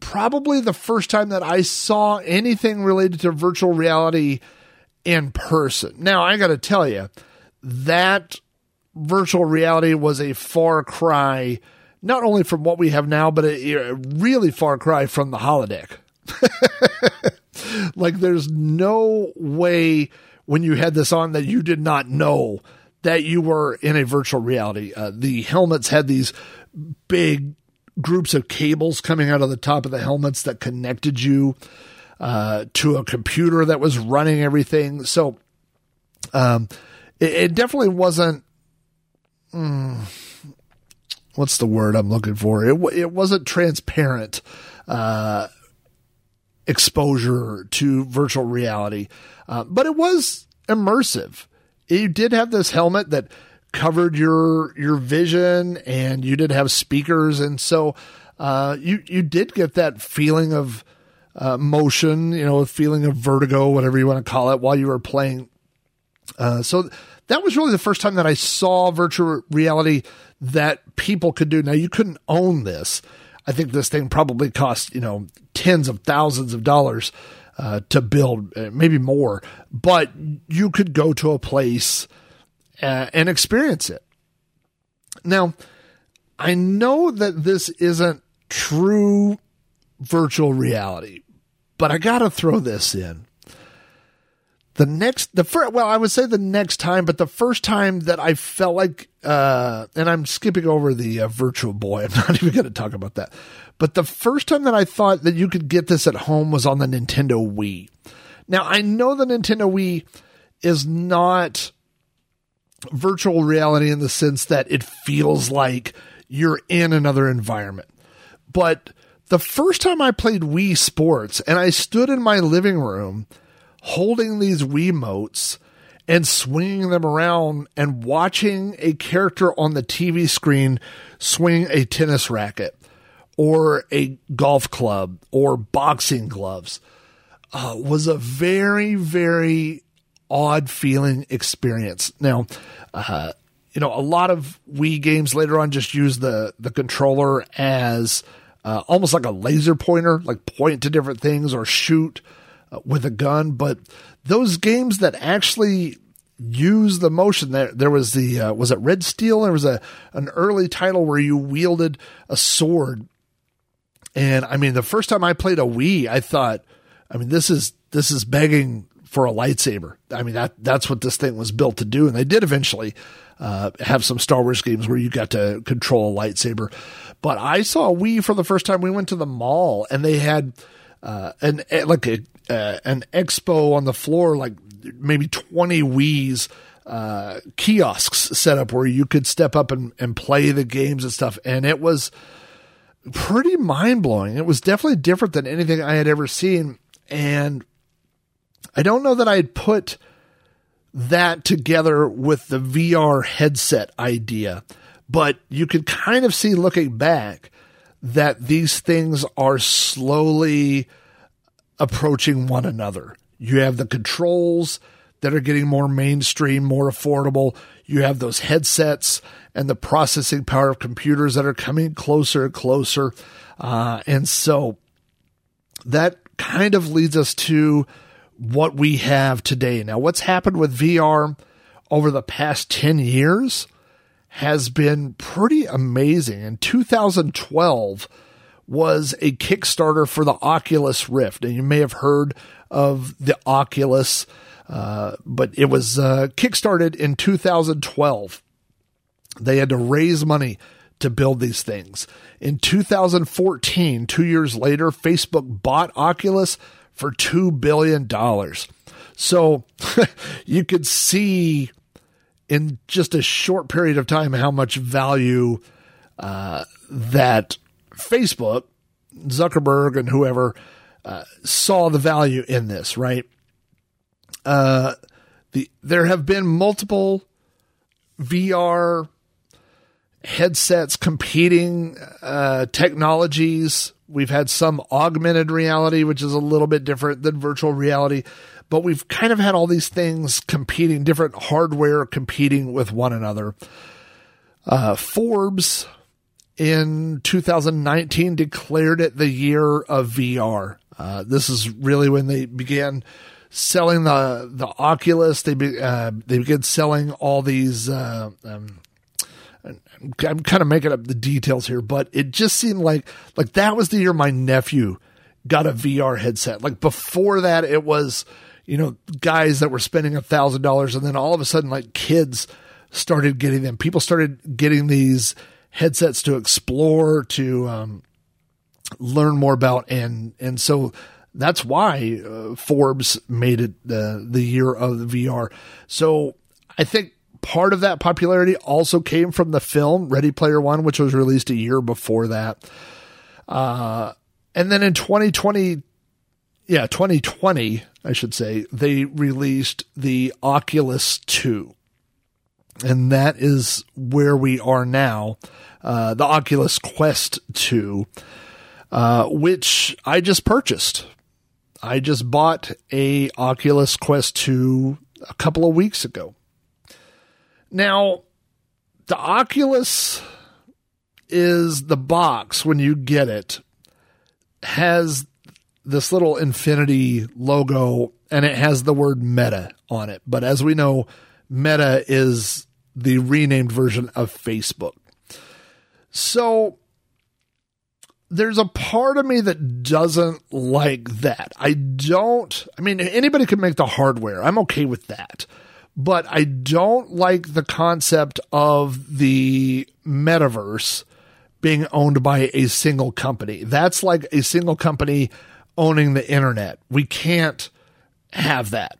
probably the first time that I saw anything related to virtual reality in person. Now, I got to tell you, that virtual reality was a far cry, not only from what we have now, but a really far cry from the holodeck. Like, there's no way when you had this on that you did not know that you were in a virtual reality. The helmets had these big groups of cables coming out of the top of the helmets that connected you to a computer that was running everything. So it definitely wasn't... what's the word I'm looking for? It wasn't transparent exposure to virtual reality, but it was immersive. You did have this helmet that covered your vision, and you did have speakers, and so you did get that feeling of motion, a feeling of vertigo, whatever you want to call it, while you were playing. So that was really the first time that I saw virtual reality that people could do. Now, you couldn't own this. I think this thing probably cost, tens of thousands of dollars to build, maybe more. But you could go to a place and experience it. Now, I know that this isn't true virtual reality, but I got to throw this in. The first time that I felt like, and I'm skipping over the Virtual Boy. I'm not even going to talk about that. But the first time that I thought that you could get this at home was on the Nintendo Wii. Now, I know the Nintendo Wii is not virtual reality in the sense that it feels like you're in another environment. But the first time I played Wii Sports and I stood in my living room holding these Wiimotes and swinging them around and watching a character on the TV screen swing a tennis racket or a golf club or boxing gloves was a very, very odd feeling experience. Now, a lot of Wii games later on just use the controller as almost like a laser pointer, like point to different things or shoot with a gun. But those games that actually use the motion, there was the was it Red Steel? There was an early title where you wielded a sword, and I mean, the first time I played a Wii, I thought, this is begging for a lightsaber. I mean, that's what this thing was built to do, and they did eventually have some Star Wars games where you got to control a lightsaber. But I saw a Wii for the first time. We went to the mall, and they had an expo on the floor, like maybe 20 Wiis kiosks set up where you could step up and play the games and stuff. And it was pretty mind blowing. It was definitely different than anything I had ever seen. And I don't know that I had put that together with the VR headset idea, but you could kind of see looking back that these things are slowly approaching one another. You have the controls that are getting more mainstream, more affordable. You have those headsets and the processing power of computers that are coming closer and closer. And so that kind of leads us to what we have today. Now, what's happened with VR over the past 10 years has been pretty amazing. In 2012 was a Kickstarter for the Oculus Rift. And you may have heard of the Oculus, but it was kickstarted in 2012. They had to raise money to build these things. In 2014, 2 years later, Facebook bought Oculus for $2 billion. So you could see in just a short period of time how much value that Facebook, Zuckerberg and whoever saw the value in this, right? There have been multiple VR headsets, competing technologies. We've had some augmented reality, which is a little bit different than virtual reality, but we've kind of had all these things competing, different hardware competing with one another. Forbes in 2019 declared it the year of VR. This is really when they began selling the Oculus. They began selling all these, I'm kind of making up the details here, but it just seemed like that was the year my nephew got a VR headset. Like before that, it was, you know, guys that were spending $1,000, and then all of a sudden, like, kids started getting them. People started getting these headsets to explore, to learn more about, and so that's why Forbes made it the year of the VR. So I think part of that popularity also came from the film Ready Player One, which was released a year before that. And then in 2020, I should say, they released the Oculus 2. And that is where we are now, the Oculus Quest 2, which I just purchased. I just bought a Oculus Quest 2 a couple of weeks ago. Now, the Oculus is the box, when you get it, has this little infinity logo, and it has the word Meta on it. But as we know, Meta is the renamed version of Facebook. So there's a part of me that doesn't like that. I mean, anybody can make the hardware. I'm okay with that. But I don't like the concept of the metaverse being owned by a single company. That's like a single company owning the internet. We can't have that.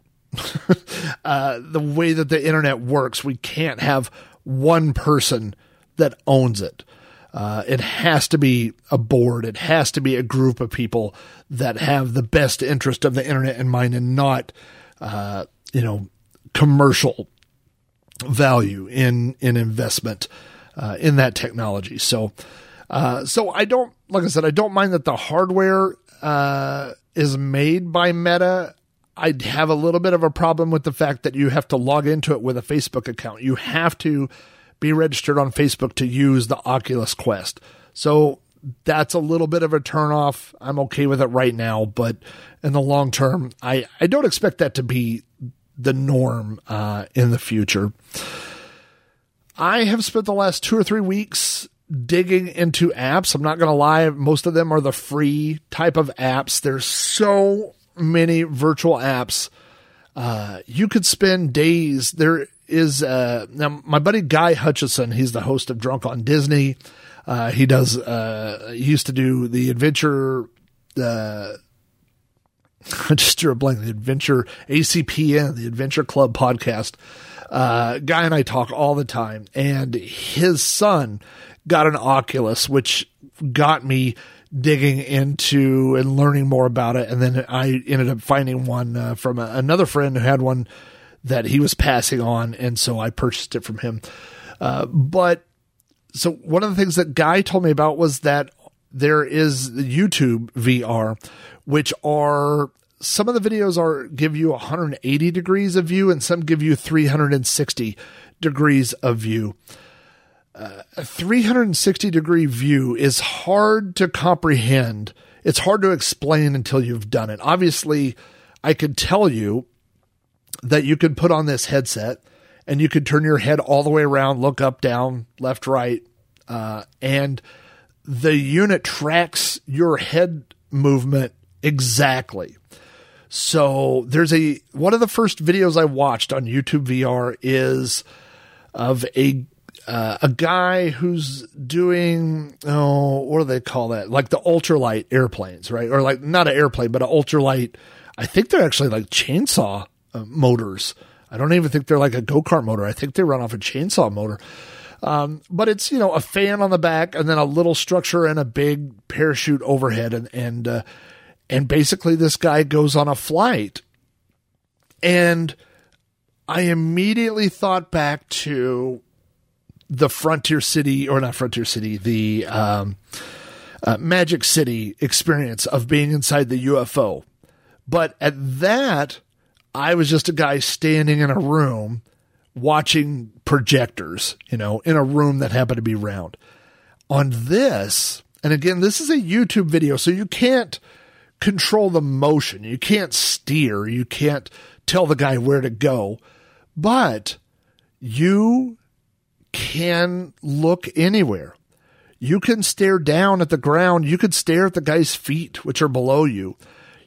The way that the internet works, we can't have one person that owns it. It has to be a board. It has to be a group of people that have the best interest of the internet in mind, and not, commercial value in investment in that technology. So I don't, like I said, I don't mind that the hardware is made by Meta. I'd have a little bit of a problem with the fact that you have to log into it with a Facebook account. You have to be registered on Facebook to use the Oculus Quest. So that's a little bit of a turnoff. I'm okay with it right now, but in the long term, I don't expect that to be the norm in the future. I have spent the last 2 or 3 weeks digging into apps. I'm not going to lie. Most of them are the free type of apps. There's so many virtual apps. You could spend days. There is now my buddy Guy Hutchison. He's the host of Drunk on Disney. He used to do the adventure, I just drew a blank, the Adventure ACPN, the Adventure Club podcast. Guy and I talk all the time, and his son got an Oculus, which got me digging into and learning more about it. And then I ended up finding one from another friend who had one that he was passing on. And so I purchased it from him. So one of the things that Guy told me about was that there is YouTube VR, which are some of the videos give you 180 degrees of view and some give you 360 degrees of view. A 360 degree view is hard to comprehend. It's hard to explain until you've done it. Obviously, I could tell you that you could put on this headset and you could turn your head all the way around, look up, down, left, right. And the unit tracks your head movement exactly. So there's one of the first videos I watched on YouTube VR is of a guy who's doing, what do they call that? Like the ultralight airplanes, right? Or like not an airplane, but an ultralight. I think they're actually like chainsaw motors. I don't even think they're like a go-kart motor. I think they run off a chainsaw motor. But it's, a fan on the back and then a little structure and a big parachute overhead. And basically this guy goes on a flight, and I immediately thought back to the Magic City experience of being inside the UFO. But at that, I was just a guy standing in a room watching projectors, in a room that happened to be round. On this, and again, this is a YouTube video, so you can't control the motion. You can't steer. You can't tell the guy where to go, but you can look anywhere. You can stare down at the ground. You could stare at the guy's feet, which are below you.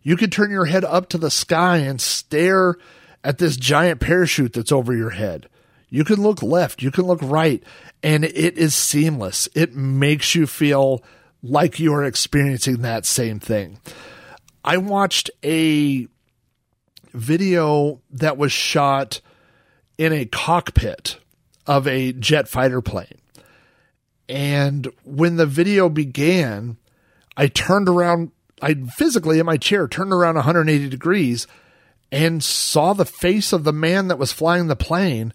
You could turn your head up to the sky and stare at this giant parachute that's over your head. You can look left. You can look right. And it is seamless. It makes you feel like you are experiencing that same thing. I watched a video that was shot in a cockpit of a jet fighter plane. And when the video began, I turned around. I physically in my chair turned around 180 degrees and saw the face of the man that was flying the plane.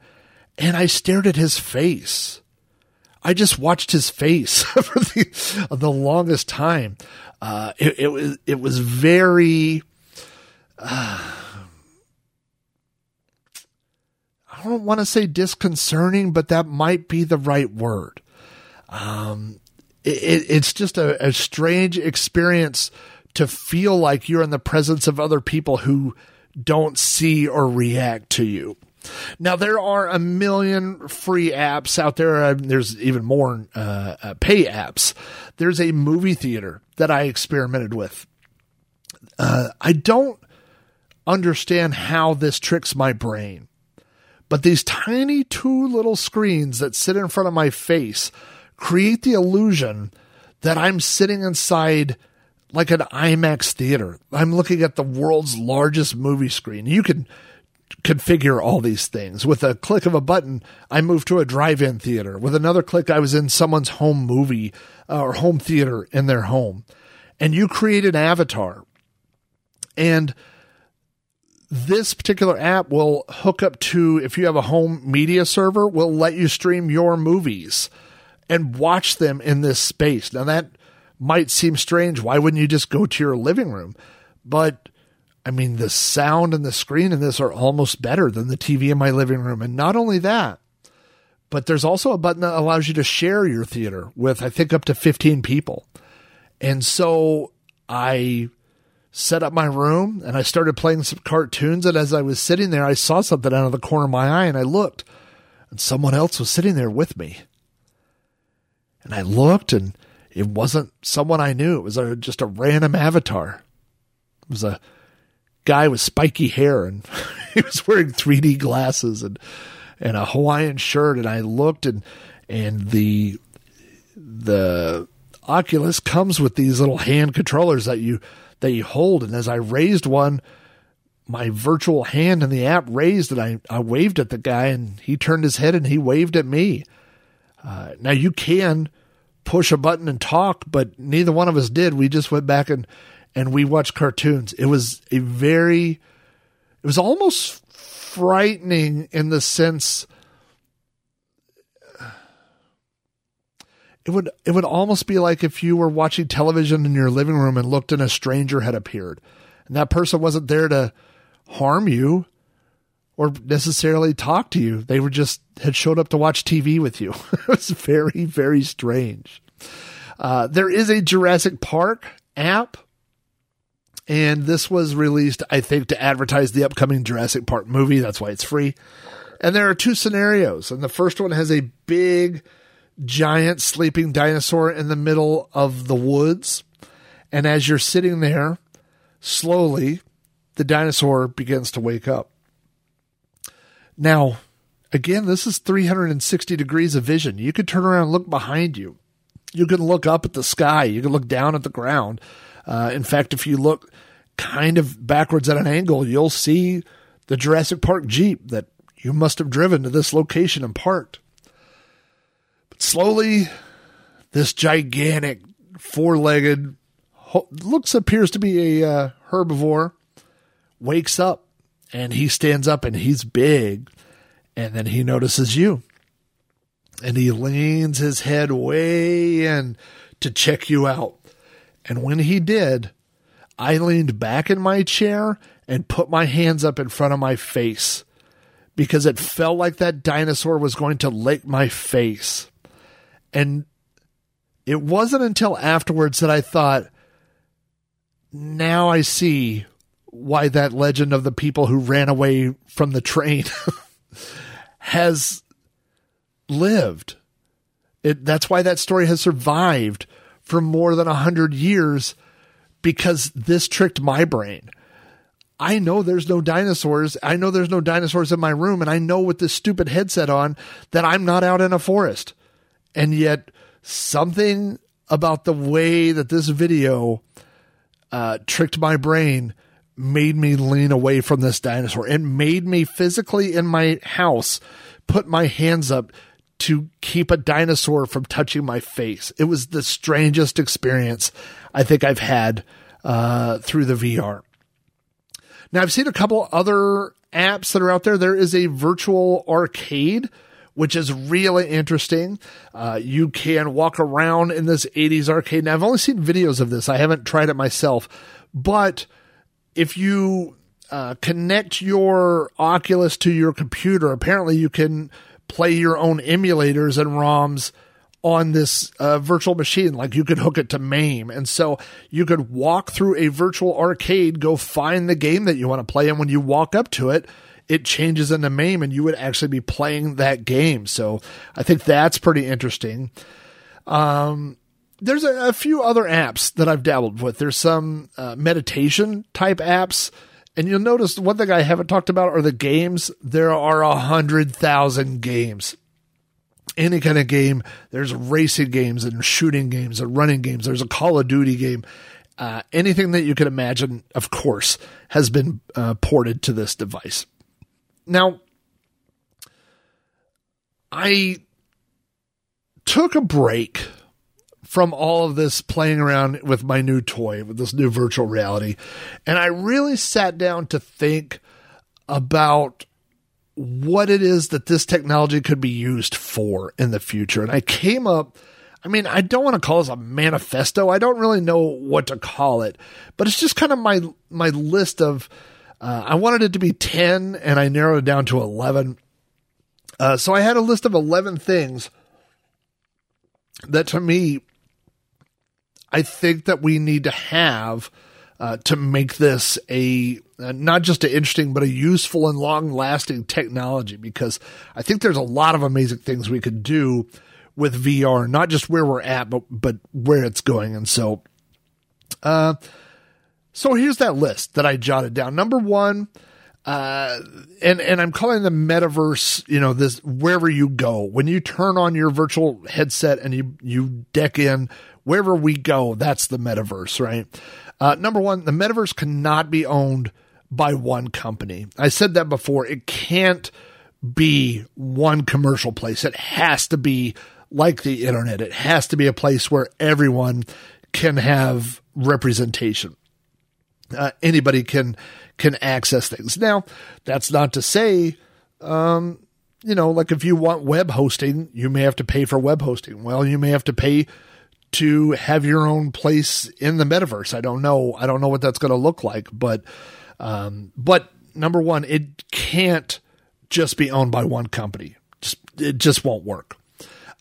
And I stared at his face. I just watched his face for the longest time. It was very, I don't want to say disconcerting, but that might be the right word. It's just a strange experience to feel like you're in the presence of other people who don't see or react to you. Now, there are a million free apps out there. There's even more pay apps. There's a movie theater that I experimented with. I don't understand how this tricks my brain, but these tiny two little screens that sit in front of my face create the illusion that I'm sitting inside like an IMAX theater. I'm looking at the world's largest movie screen. You can configure all these things. With a click of a button, I moved to a drive-in theater. With another click, I was in someone's home movie or home theater in their home. And you create an avatar. And this particular app will hook up to, if you have a home media server, will let you stream your movies and watch them in this space. Now, that might seem strange. Why wouldn't you just go to your living room? But I mean, the sound and the screen in this are almost better than the TV in my living room. And not only that, but there's also a button that allows you to share your theater with, I think, up to 15 people. And so I set up my room and I started playing some cartoons. And as I was sitting there, I saw something out of the corner of my eye, and I looked, and someone else was sitting there with me. And I looked, and it wasn't someone I knew. It was just a random avatar. It was a guy with spiky hair, and he was wearing 3D glasses and a Hawaiian shirt. And I looked, and the Oculus comes with these little hand controllers that you hold. And as I raised one, my virtual hand in the app raised, and I waved at the guy, and he turned his head and he waved at me. Now you can push a button and talk, but neither one of us did. We just went back and we watched cartoons. It was it was almost frightening in the sense it would almost be like if you were watching television in your living room and looked and a stranger had appeared, and that person wasn't there to harm you or necessarily talk to you. They were had showed up to watch TV with you. It was very, very strange. There is a Jurassic Park app, and this was released, I think, to advertise the upcoming Jurassic Park movie. That's why it's free. And there are two scenarios, and the first one has a big, giant sleeping dinosaur in the middle of the woods. And as you're sitting there, slowly, the dinosaur begins to wake up. Now, again, this is 360 degrees of vision. You could turn around and look behind you. You can look up at the sky. You can look down at the ground. In fact, if you look kind of backwards at an angle, you'll see the Jurassic Park Jeep that you must have driven to this location and parked. But slowly, this gigantic, four-legged, appears to be a herbivore, wakes up. And he stands up and he's big, and then he notices you. And he leans his head way in to check you out. And when he did, I leaned back in my chair and put my hands up in front of my face because it felt like that dinosaur was going to lick my face. And it wasn't until afterwards that I thought, now I see why that legend of the people who ran away from the train has lived. That's why that story has survived for more than 100 years, because this tricked my brain. I know there's no dinosaurs. I know there's no dinosaurs in my room. And I know with this stupid headset on that I'm not out in a forest. And yet something about the way that this video tricked my brain made me lean away from this dinosaur. It made me physically in my house put my hands up to keep a dinosaur from touching my face. It was the strangest experience I think I've had through the VR. Now, I've seen a couple other apps that are out there. There is a virtual arcade, which is really interesting. You can walk around in this 80s arcade. Now, I've only seen videos of this. I haven't tried it myself, but if you connect your Oculus to your computer, apparently you can play your own emulators and ROMs on this virtual machine. Like, you could hook it to MAME. And so you could walk through a virtual arcade, go find the game that you want to play. And when you walk up to it, it changes into MAME and you would actually be playing that game. So I think that's pretty interesting. There's a few other apps that I've dabbled with. There's some meditation type apps. And you'll notice one thing I haven't talked about are the games. There are 100,000 games. Any kind of game. There's racing games and shooting games and running games. There's a Call of Duty game. Anything that you can imagine, of course, has been ported to this device. Now, I took a break from all of this playing around with my new toy, with this new virtual reality. And I really sat down to think about what it is that this technology could be used for in the future. And I came up, I don't want to call this a manifesto. I don't really know what to call it, but it's just kind of my list of, I wanted it to be 10 and I narrowed it down to 11. So I had a list of 11 things that, to me, I think that we need to have to make this a not just an interesting, but a useful and long-lasting technology, because I think there's a lot of amazing things we could do with VR, not just where we're at, but where it's going. And so so here's that list that I jotted down. Number one, and I'm calling the metaverse, this, wherever you go, when you turn on your virtual headset and you deck in, wherever we go, that's the metaverse, right? Number one, the metaverse cannot be owned by one company. I said that before. It can't be one commercial place. It has to be like the internet. It has to be a place where everyone can have representation. Anybody can access things. Now, that's not to say, you know, like if you want web hosting, you may have to pay for web hosting. Well, you may have to pay to have your own place in the metaverse. I don't know. I don't know what that's going to look like, but number one, it can't just be owned by one company. It just won't work.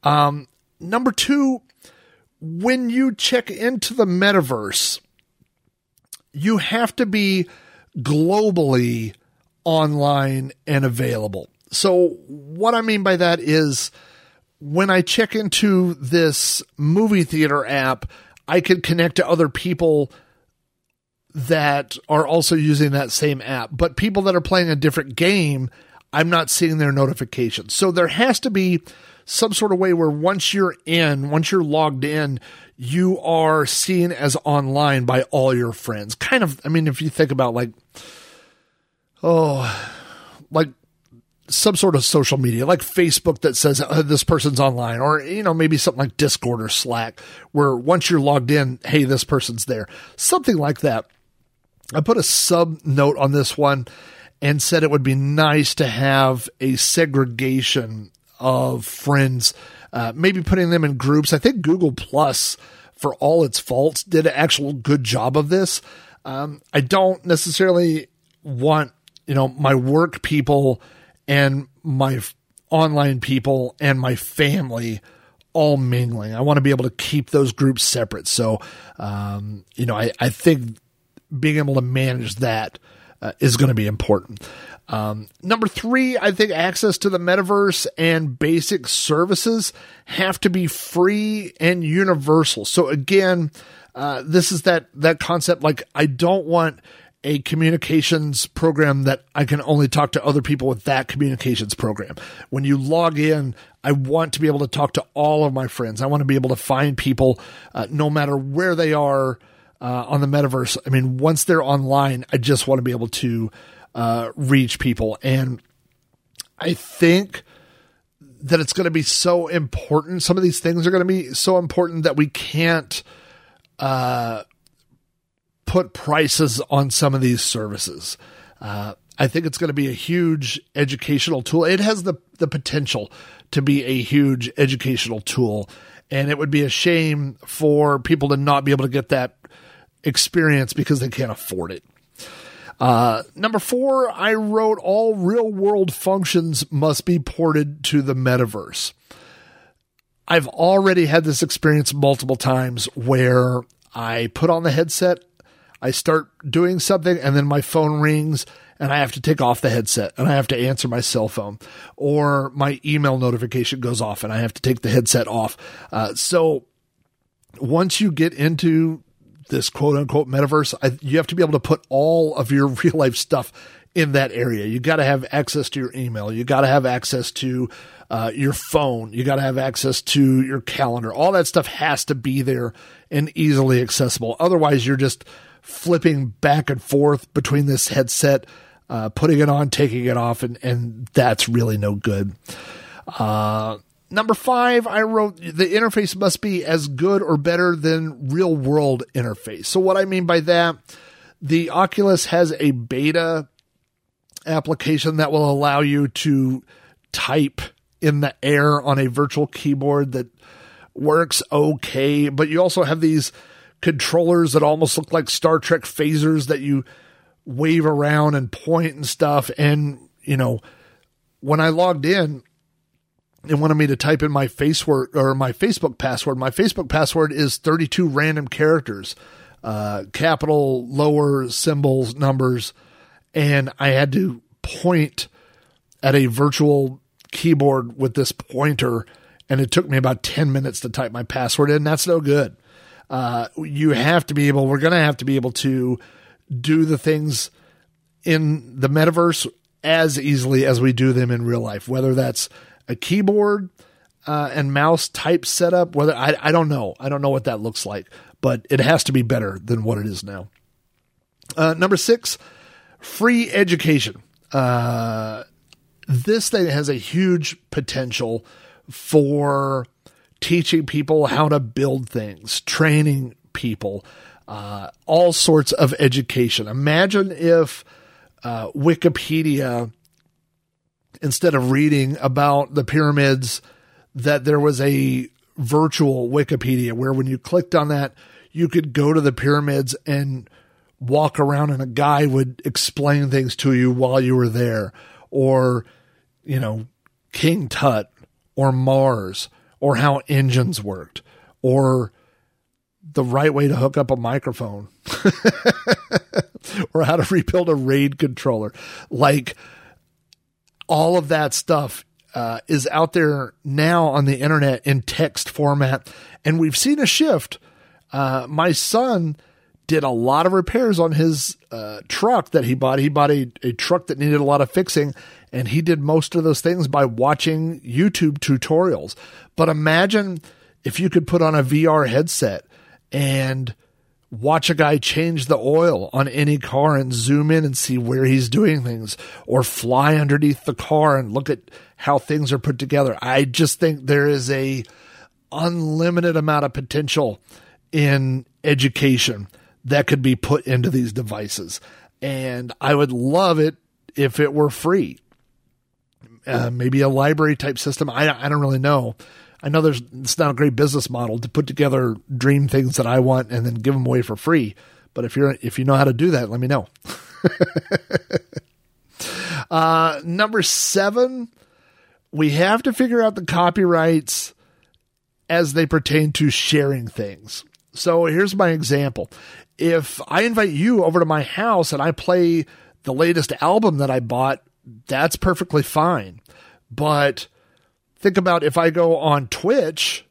Number two, when you check into the metaverse, you have to be globally online and available. So what I mean by that is when I check into this movie theater app, I can connect to other people that are also using that same app, but people that are playing a different game, I'm not seeing their notifications. So there has to be some sort of way where once you're logged in, you are seen as online by all your friends. Kind of, I mean, if you think about like some sort of social media, like Facebook that says this person's online, or, you know, maybe something like Discord or Slack, where once you're logged in, hey, this person's there, something like that. I put a sub note on this one and said it would be nice to have a segregation of friends, maybe putting them in groups. I think Google Plus, for all its faults, did an actual good job of this. I don't necessarily want, you know, my work people and my online people and my family all mingling. I want to be able to keep those groups separate. So, you know, I think being able to manage that is going to be important. Number three, I think access to the metaverse and basic services have to be free and universal. So again, this is that concept. Like, I don't want a communications program that I can only talk to other people with that communications program. When you log in, I want to be able to talk to all of my friends. I want to be able to find people, no matter where they are, on the metaverse. I mean, once they're online, I just want to be able to reach people. And I think that it's going to be so important. Some of these things are going to be so important that we can't put prices on some of these services. I think it's going to be a huge educational tool. It has the potential to be a huge educational tool. And it would be a shame for people to not be able to get that experience because they can't afford it. Number four, I wrote all real world functions must be ported to the metaverse. I've already had this experience multiple times where I put on the headset, I start doing something, and then my phone rings and I have to take off the headset and I have to answer my cell phone, or my email notification goes off and I have to take the headset off. So once you get into this quote unquote metaverse, you have to be able to put all of your real life stuff in that area. You got to have access to your email. You got to have access to your phone. You got to have access to your calendar. All that stuff has to be there and easily accessible. Otherwise, you're just flipping back and forth between this headset, putting it on, taking it off, and that's really no good. Number five, I wrote the interface must be as good or better than real world interface. So what I mean by that, the Oculus has a beta application that will allow you to type in the air on a virtual keyboard that works okay, but you also have these controllers that almost look like Star Trek phasers that you wave around and point and stuff. And, you know, when I logged in, it wanted me to type in my my Facebook password. My Facebook password is 32 random characters, capital, lower, symbols, numbers. And I had to point at a virtual keyboard with this pointer. And it took me about 10 minutes to type my password in. That's no good. We're going to have to be able to do the things in the metaverse as easily as we do them in real life, whether that's a keyboard and mouse type setup, whether I don't know. I don't know what that looks like, but it has to be better than what it is now. Number six, Free education. This thing has a huge potential for teaching people how to build things, training people, all sorts of education. Imagine if Wikipedia, instead of reading about the pyramids, that there was a virtual Wikipedia where when you clicked on that, you could go to the pyramids and walk around and a guy would explain things to you while you were there, or, you know, King Tut or Mars or how engines worked or the right way to hook up a microphone or how to rebuild a RAID controller. Like, all of that stuff is out there now on the internet in text format. And we've seen a shift. My son did a lot of repairs on his truck that he bought. He bought a truck that needed a lot of fixing, and he did most of those things by watching YouTube tutorials. But imagine if you could put on a VR headset and watch a guy change the oil on any car and zoom in and see where he's doing things, or fly underneath the car and look at how things are put together. I just think there is a unlimited amount of potential in education that could be put into these devices. And I would love it if it were free. Maybe a library type system. I don't really know. I know it's not a great business model to put together dream things that I want and then give them away for free. But if you know how to do that, let me know. Number 7, we have to figure out the copyrights as they pertain to sharing things. So here's my example. If I invite you over to my house and I play the latest album that I bought, that's perfectly fine. But think about if I go on Twitch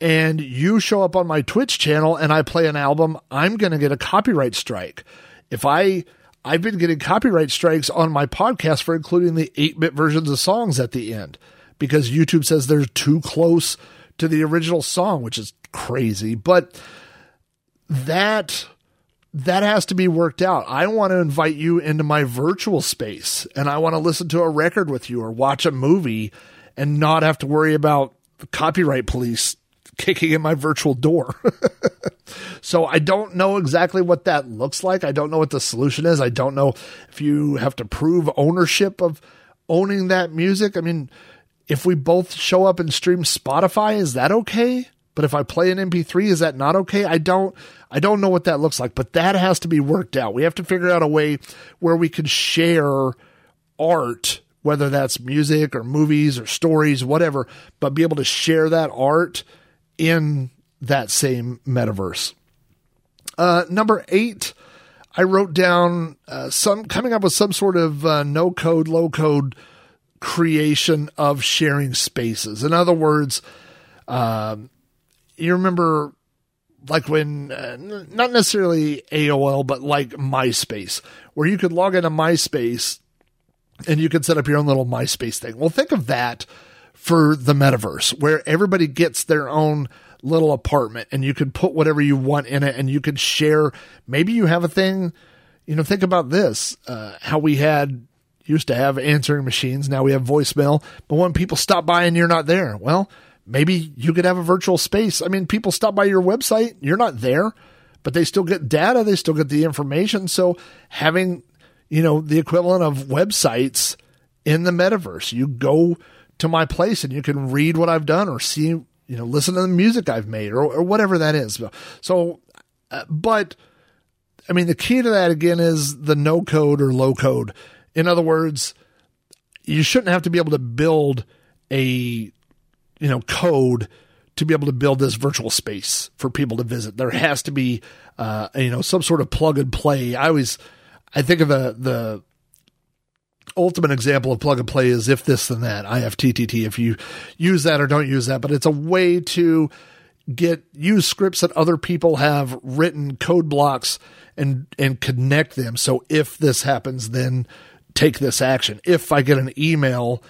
and you show up on my Twitch channel and I play an album, I'm going to get a copyright strike. I've been getting copyright strikes on my podcast for including the 8-bit versions of songs at the end, because YouTube says they're too close to the original song, which is crazy. But that has to be worked out. I want to invite you into my virtual space and I want to listen to a record with you or watch a movie and not have to worry about the copyright police kicking in my virtual door. So I don't know exactly what that looks like. I don't know what the solution is. I don't know if you have to prove ownership of owning that music. I mean, if we both show up and stream Spotify, is that okay? But if I play an MP3, is that not okay? I don't know what that looks like, but that has to be worked out. We have to figure out a way where we can share art, whether that's music or movies or stories, whatever, but be able to share that art in that same metaverse. Number 8, I wrote down coming up with some sort of no code, low code creation of sharing spaces. In other words, you remember like when, not necessarily AOL, but like MySpace, where you could log into MySpace and you can set up your own little MySpace thing. Well, think of that for the metaverse, where everybody gets their own little apartment and you can put whatever you want in it and you can share. Maybe you have a thing, you know, think about this, how we used to have answering machines. Now we have voicemail, but when people stop by and you're not there, well, maybe you could have a virtual space. I mean, people stop by your website, you're not there, but they still get data. They still get the information. So having, you know, the equivalent of websites in the metaverse. You go to my place and you can read what I've done or see, you know, listen to the music I've made or whatever that is. So, but I mean, the key to that again is the no code or low code. In other words, you shouldn't have to be able to build a, you know, code to be able to build this virtual space for people to visit. There has to be, you know, some sort of plug and play. I think of the ultimate example of plug and play is If This Then That, IFTTT, if you use that or don't use that, but it's a way to use scripts that other people have written, code blocks, and connect them. So if this happens, then take this action. If I get an email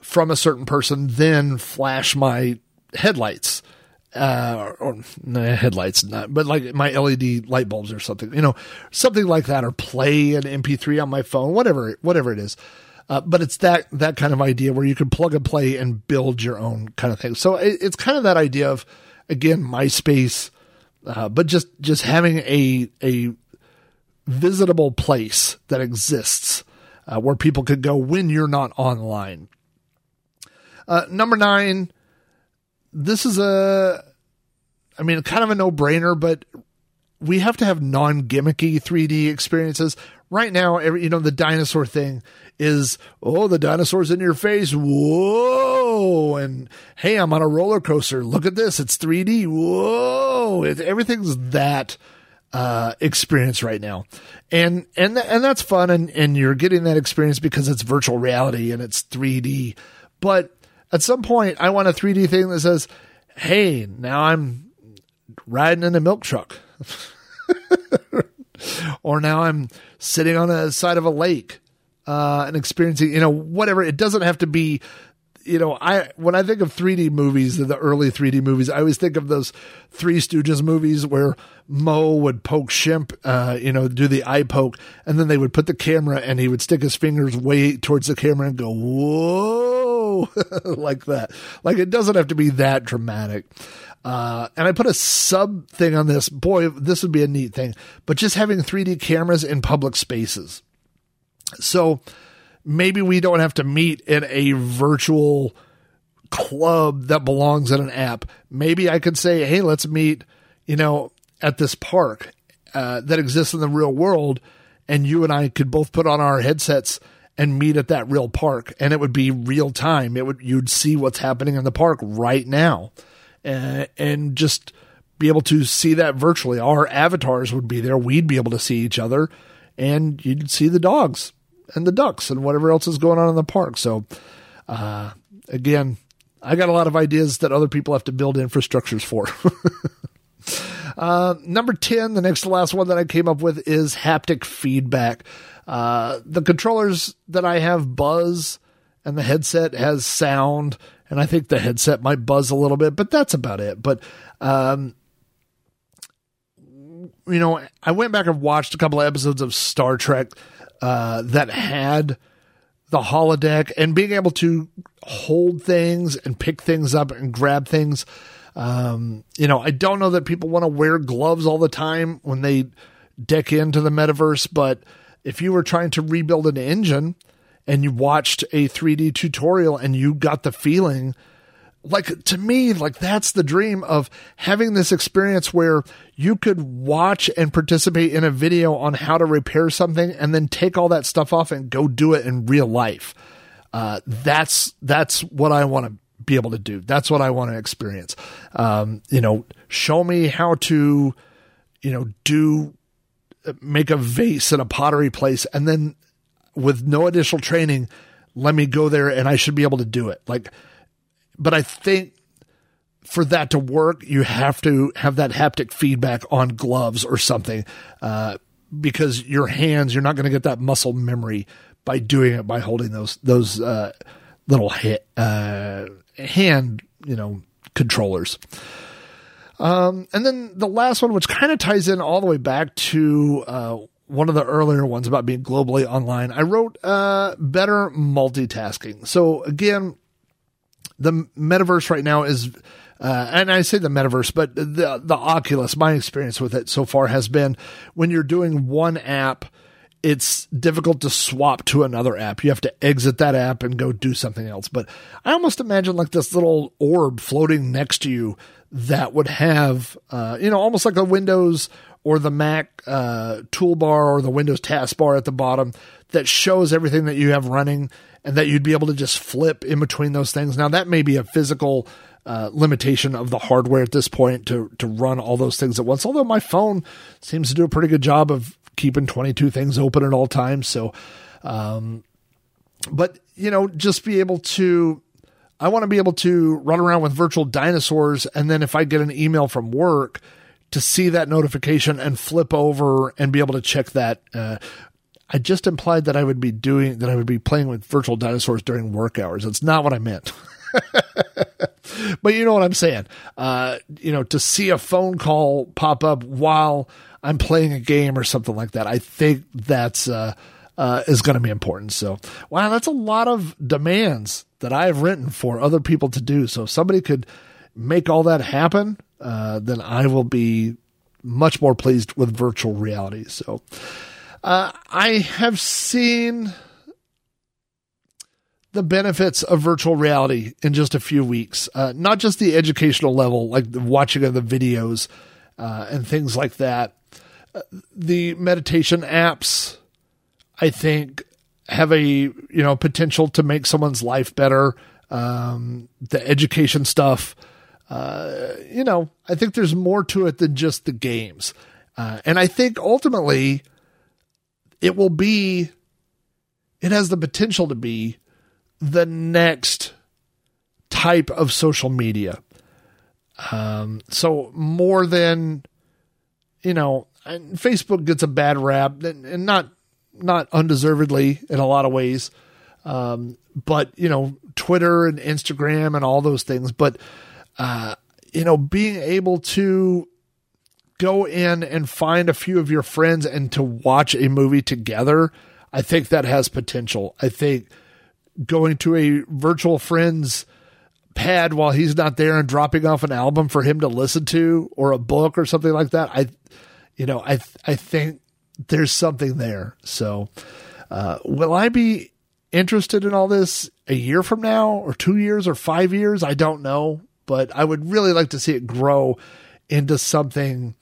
from a certain person, then flash my headlights headlights, not, but like my LED light bulbs or something, you know, something like that, or play an MP3 on my phone, whatever it is. But it's that kind of idea where you can plug and play and build your own kind of thing. So it's kind of that idea of, again, MySpace, but just having a visitable place that exists where people could go when you're not online. Number 9, this is kind of a no-brainer, but we have to have non-gimmicky 3D experiences. Right now, the dinosaur thing is, oh, the dinosaur's in your face. Whoa. And hey, I'm on a roller coaster. Look at this. It's 3D. Whoa. Everything's that experience right now. And that's fun. And you're getting that experience because it's virtual reality and it's 3D. But at some point, I want a 3D thing that says, hey, now I'm riding in a milk truck. Or now I'm sitting on the side of a lake and experiencing, whatever. It doesn't have to be, when I think of 3D movies, the early 3D movies, I always think of those Three Stooges movies where Moe would poke Shemp, do the eye poke, and then they would put the camera and he would stick his fingers way towards the camera and go, whoa, like that. Like, it doesn't have to be that dramatic. And I put a sub thing on this. Boy, this would be a neat thing, but just having 3D cameras in public spaces. So maybe we don't have to meet in a virtual club that belongs in an app. Maybe I could say, hey, let's meet, at this park, that exists in the real world. And you and I could both put on our headsets and meet at that real park. And it would be real time. You'd see what's happening in the park right now. And just be able to see that virtually. Our avatars would be there. We'd be able to see each other, and you'd see the dogs and the ducks and whatever else is going on in the park. So, again, I got a lot of ideas that other people have to build infrastructures for. Number 10, the next to last one that I came up with is haptic feedback. The controllers that I have buzz, and the headset has sound. And I think the headset might buzz a little bit, but that's about it. But, I went back and watched a couple of episodes of Star Trek that had the holodeck and being able to hold things and pick things up and grab things. I don't know that people want to wear gloves all the time when they deck into the metaverse, but if you were trying to rebuild an engine and you watched a 3D tutorial and you got the feeling, to me, that's the dream of having this experience where you could watch and participate in a video on how to repair something and then take all that stuff off and go do it in real life. That's what I want to be able to do. That's what I want to experience. Show me how to, make a vase in a pottery place and then, with no additional training, let me go there and I should be able to do it. But I think for that to work, you have to have that haptic feedback on gloves or something, because your hands, you're not going to get that muscle memory by doing it, by holding those little hand, controllers. And then the last one, which kind of ties in all the way back to, one of the earlier ones about being globally online, I wrote better multitasking. So again, the metaverse right now is, and I say the metaverse, but the Oculus, my experience with it so far has been when you're doing one app, it's difficult to swap to another app. You have to exit that app and go do something else. But I almost imagine this little orb floating next to you that would have, almost like a Windows or the Mac toolbar or the Windows taskbar at the bottom that shows everything that you have running and that you'd be able to just flip in between those things. Now, that may be a physical limitation of the hardware at this point to run all those things at once, although my phone seems to do a pretty good job of keeping 22 things open at all times. So, just be able to... I want to be able to run around with virtual dinosaurs, and then if I get an email from work, to see that notification and flip over and be able to check that. I just implied that I would be playing with virtual dinosaurs during work hours. That's not what I meant. But you know what I'm saying? To see a phone call pop up while I'm playing a game or something like that, I think that's is going to be important. So, wow, that's a lot of demands that I have written for other people to do. So if somebody could make all that happen, then I will be much more pleased with virtual reality. So I have seen the benefits of virtual reality in just a few weeks, not just the educational level, like the watching of the videos and things like that. The meditation apps, I think, have a potential to make someone's life better. The education stuff, I think there's more to it than just the games. And I think ultimately it has the potential to be the next type of social media. So more than, Facebook gets a bad rap, and not undeservedly in a lot of ways. But Twitter and Instagram and all those things, but being able to go in and find a few of your friends and to watch a movie together, I think that has potential. I think going to a virtual friend's pad while he's not there and dropping off an album for him to listen to or a book or something like that, I think there's something there. So, will I be interested in all this a year from now or 2 years or 5 years? I don't know, but I would really like to see it grow into something,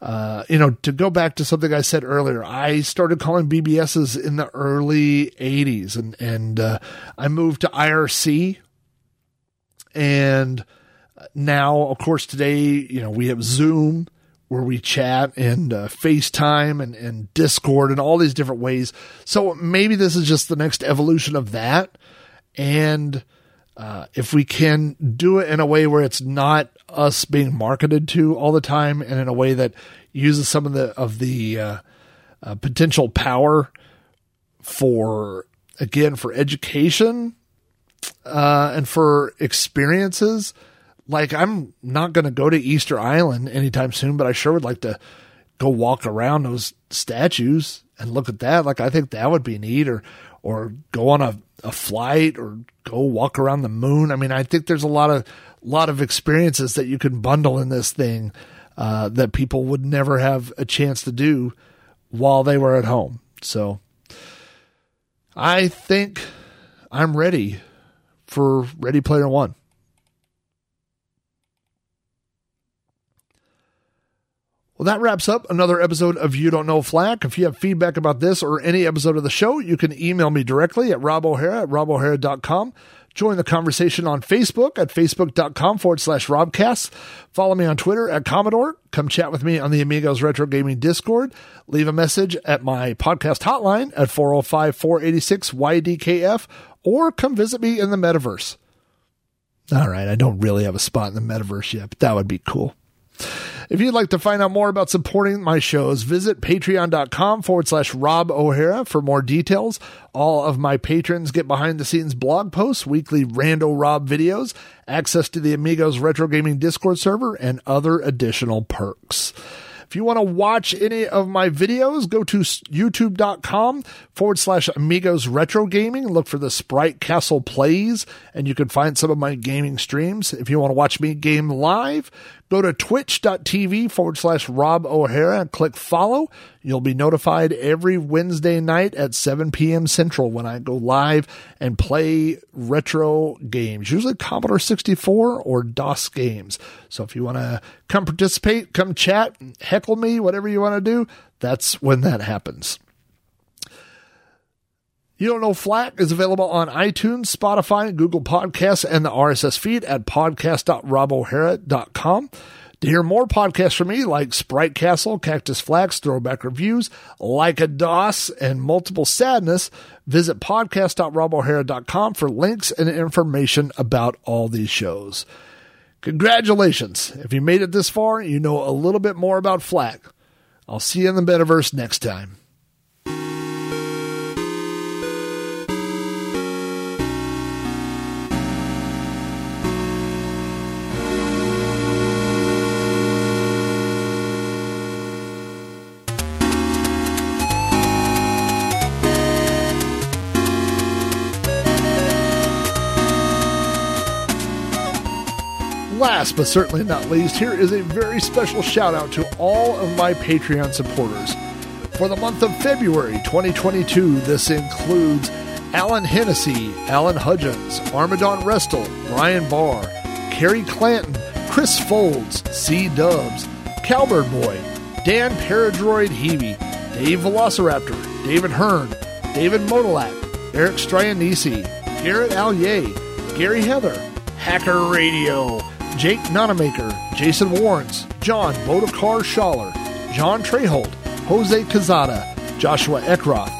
to go back to something I said earlier. I started calling BBSs in the early 80s and I moved to IRC, and now, of course, today, we have Zoom where we chat, and FaceTime and Discord and all these different ways. So maybe this is just the next evolution of that. And if we can do it in a way where it's not us being marketed to all the time, and in a way that uses some of the potential power for education and for experiences. Like, I'm not going to go to Easter Island anytime soon, but I sure would like to go walk around those statues and look at that. Like, I think that would be neat, or go on a flight, or go walk around the moon. I mean, I think there's a lot of experiences that you can bundle in this thing that people would never have a chance to do while they were at home. So I think I'm ready for Ready Player One. Well, that wraps up another episode of You Don't Know Flack. If you have feedback about this or any episode of the show, you can email me directly at Rob O'Hara at robohara.com. Join the conversation on Facebook at facebook.com/Robcast. Follow me on Twitter at Commodore. Come chat with me on the Amigos Retro Gaming Discord. Leave a message at my podcast hotline at 405-486-YDKF, or come visit me in the metaverse. All right, I don't really have a spot in the metaverse yet, but that would be cool. If you'd like to find out more about supporting my shows, visit patreon.com/Rob O'Hara for more details. All of my patrons get behind-the-scenes blog posts, weekly Rando Rob videos, access to the Amigos Retro Gaming Discord server, and other additional perks. If you want to watch any of my videos, go to youtube.com/Amigos Retro Gaming. Look for the Sprite Castle Plays, and you can find some of my gaming streams. If you want to watch me game live, go to twitch.tv/Rob O'Hara and click follow. You'll be notified every Wednesday night at 7 p.m. Central when I go live and play retro games, usually Commodore 64 or DOS games. So if you want to come participate, come chat, heckle me, whatever you want to do, that's when that happens. You Don't Know Flack is available on iTunes, Spotify, Google Podcasts, and the RSS feed at podcast.robohara.com. To hear more podcasts from me, like Sprite Castle, Cactus Flax, Throwback Reviews, Like a DOS, and Multiple Sadness, visit podcast.robohara.com for links and information about all these shows. Congratulations. If you made it this far, you know a little bit more about Flack. I'll see you in the metaverse next time. last but certainly not least, here is a very special shout out to all of my Patreon supporters. For the month of February 2022, this includes Alan Hennessy, Alan Hudgens, Armadon Restel, Brian Barr, Kerry Clanton, Chris Folds, C. Dubs, Cowbird Boy, Dan Paradroid Hebe, Dave Velociraptor, David Hearn, David Modalak, Eric Strianisi, Garrett Allier, Gary Heather, Hacker Radio, Jake Nonamaker, Jason Warrens, John Bodekar Schaller, John Treholt, Jose Cazada, Joshua Eckroth,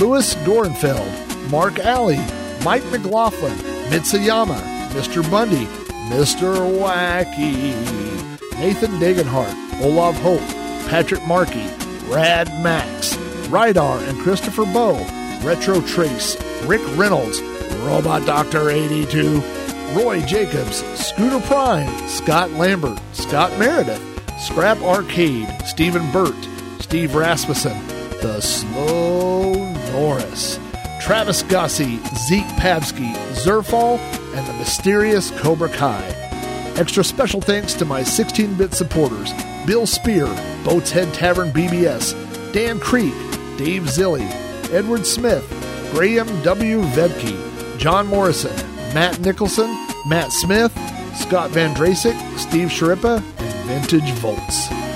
Louis Dorenfeld, Mark Alley, Mike McLaughlin, Mitsuyama, Mr. Bundy, Mr. Wacky, Nathan Dagenhart, Olav Holt, Patrick Markey, Rad Max, Rydar and Christopher Bowe, Retro Trace, Rick Reynolds, Robot Doctor 82, Roy Jacobs, Scooter Prime, Scott Lambert, Scott Meredith, Scrap Arcade, Stephen Burt, Steve Rasmussen, The Slow Norris, Travis Gossie, Zeke Pabsky, Zerfall, and the mysterious Cobra Kai. Extra special thanks to my 16-bit supporters, Bill Spear, Boat's Head Tavern BBS, Dan Creek, Dave Zilli, Edward Smith, Graham W. Vedke, John Morrison, Matt Nicholson, Matt Smith, Scott Van Drasik, Steve Sharippa, and Vintage Volts.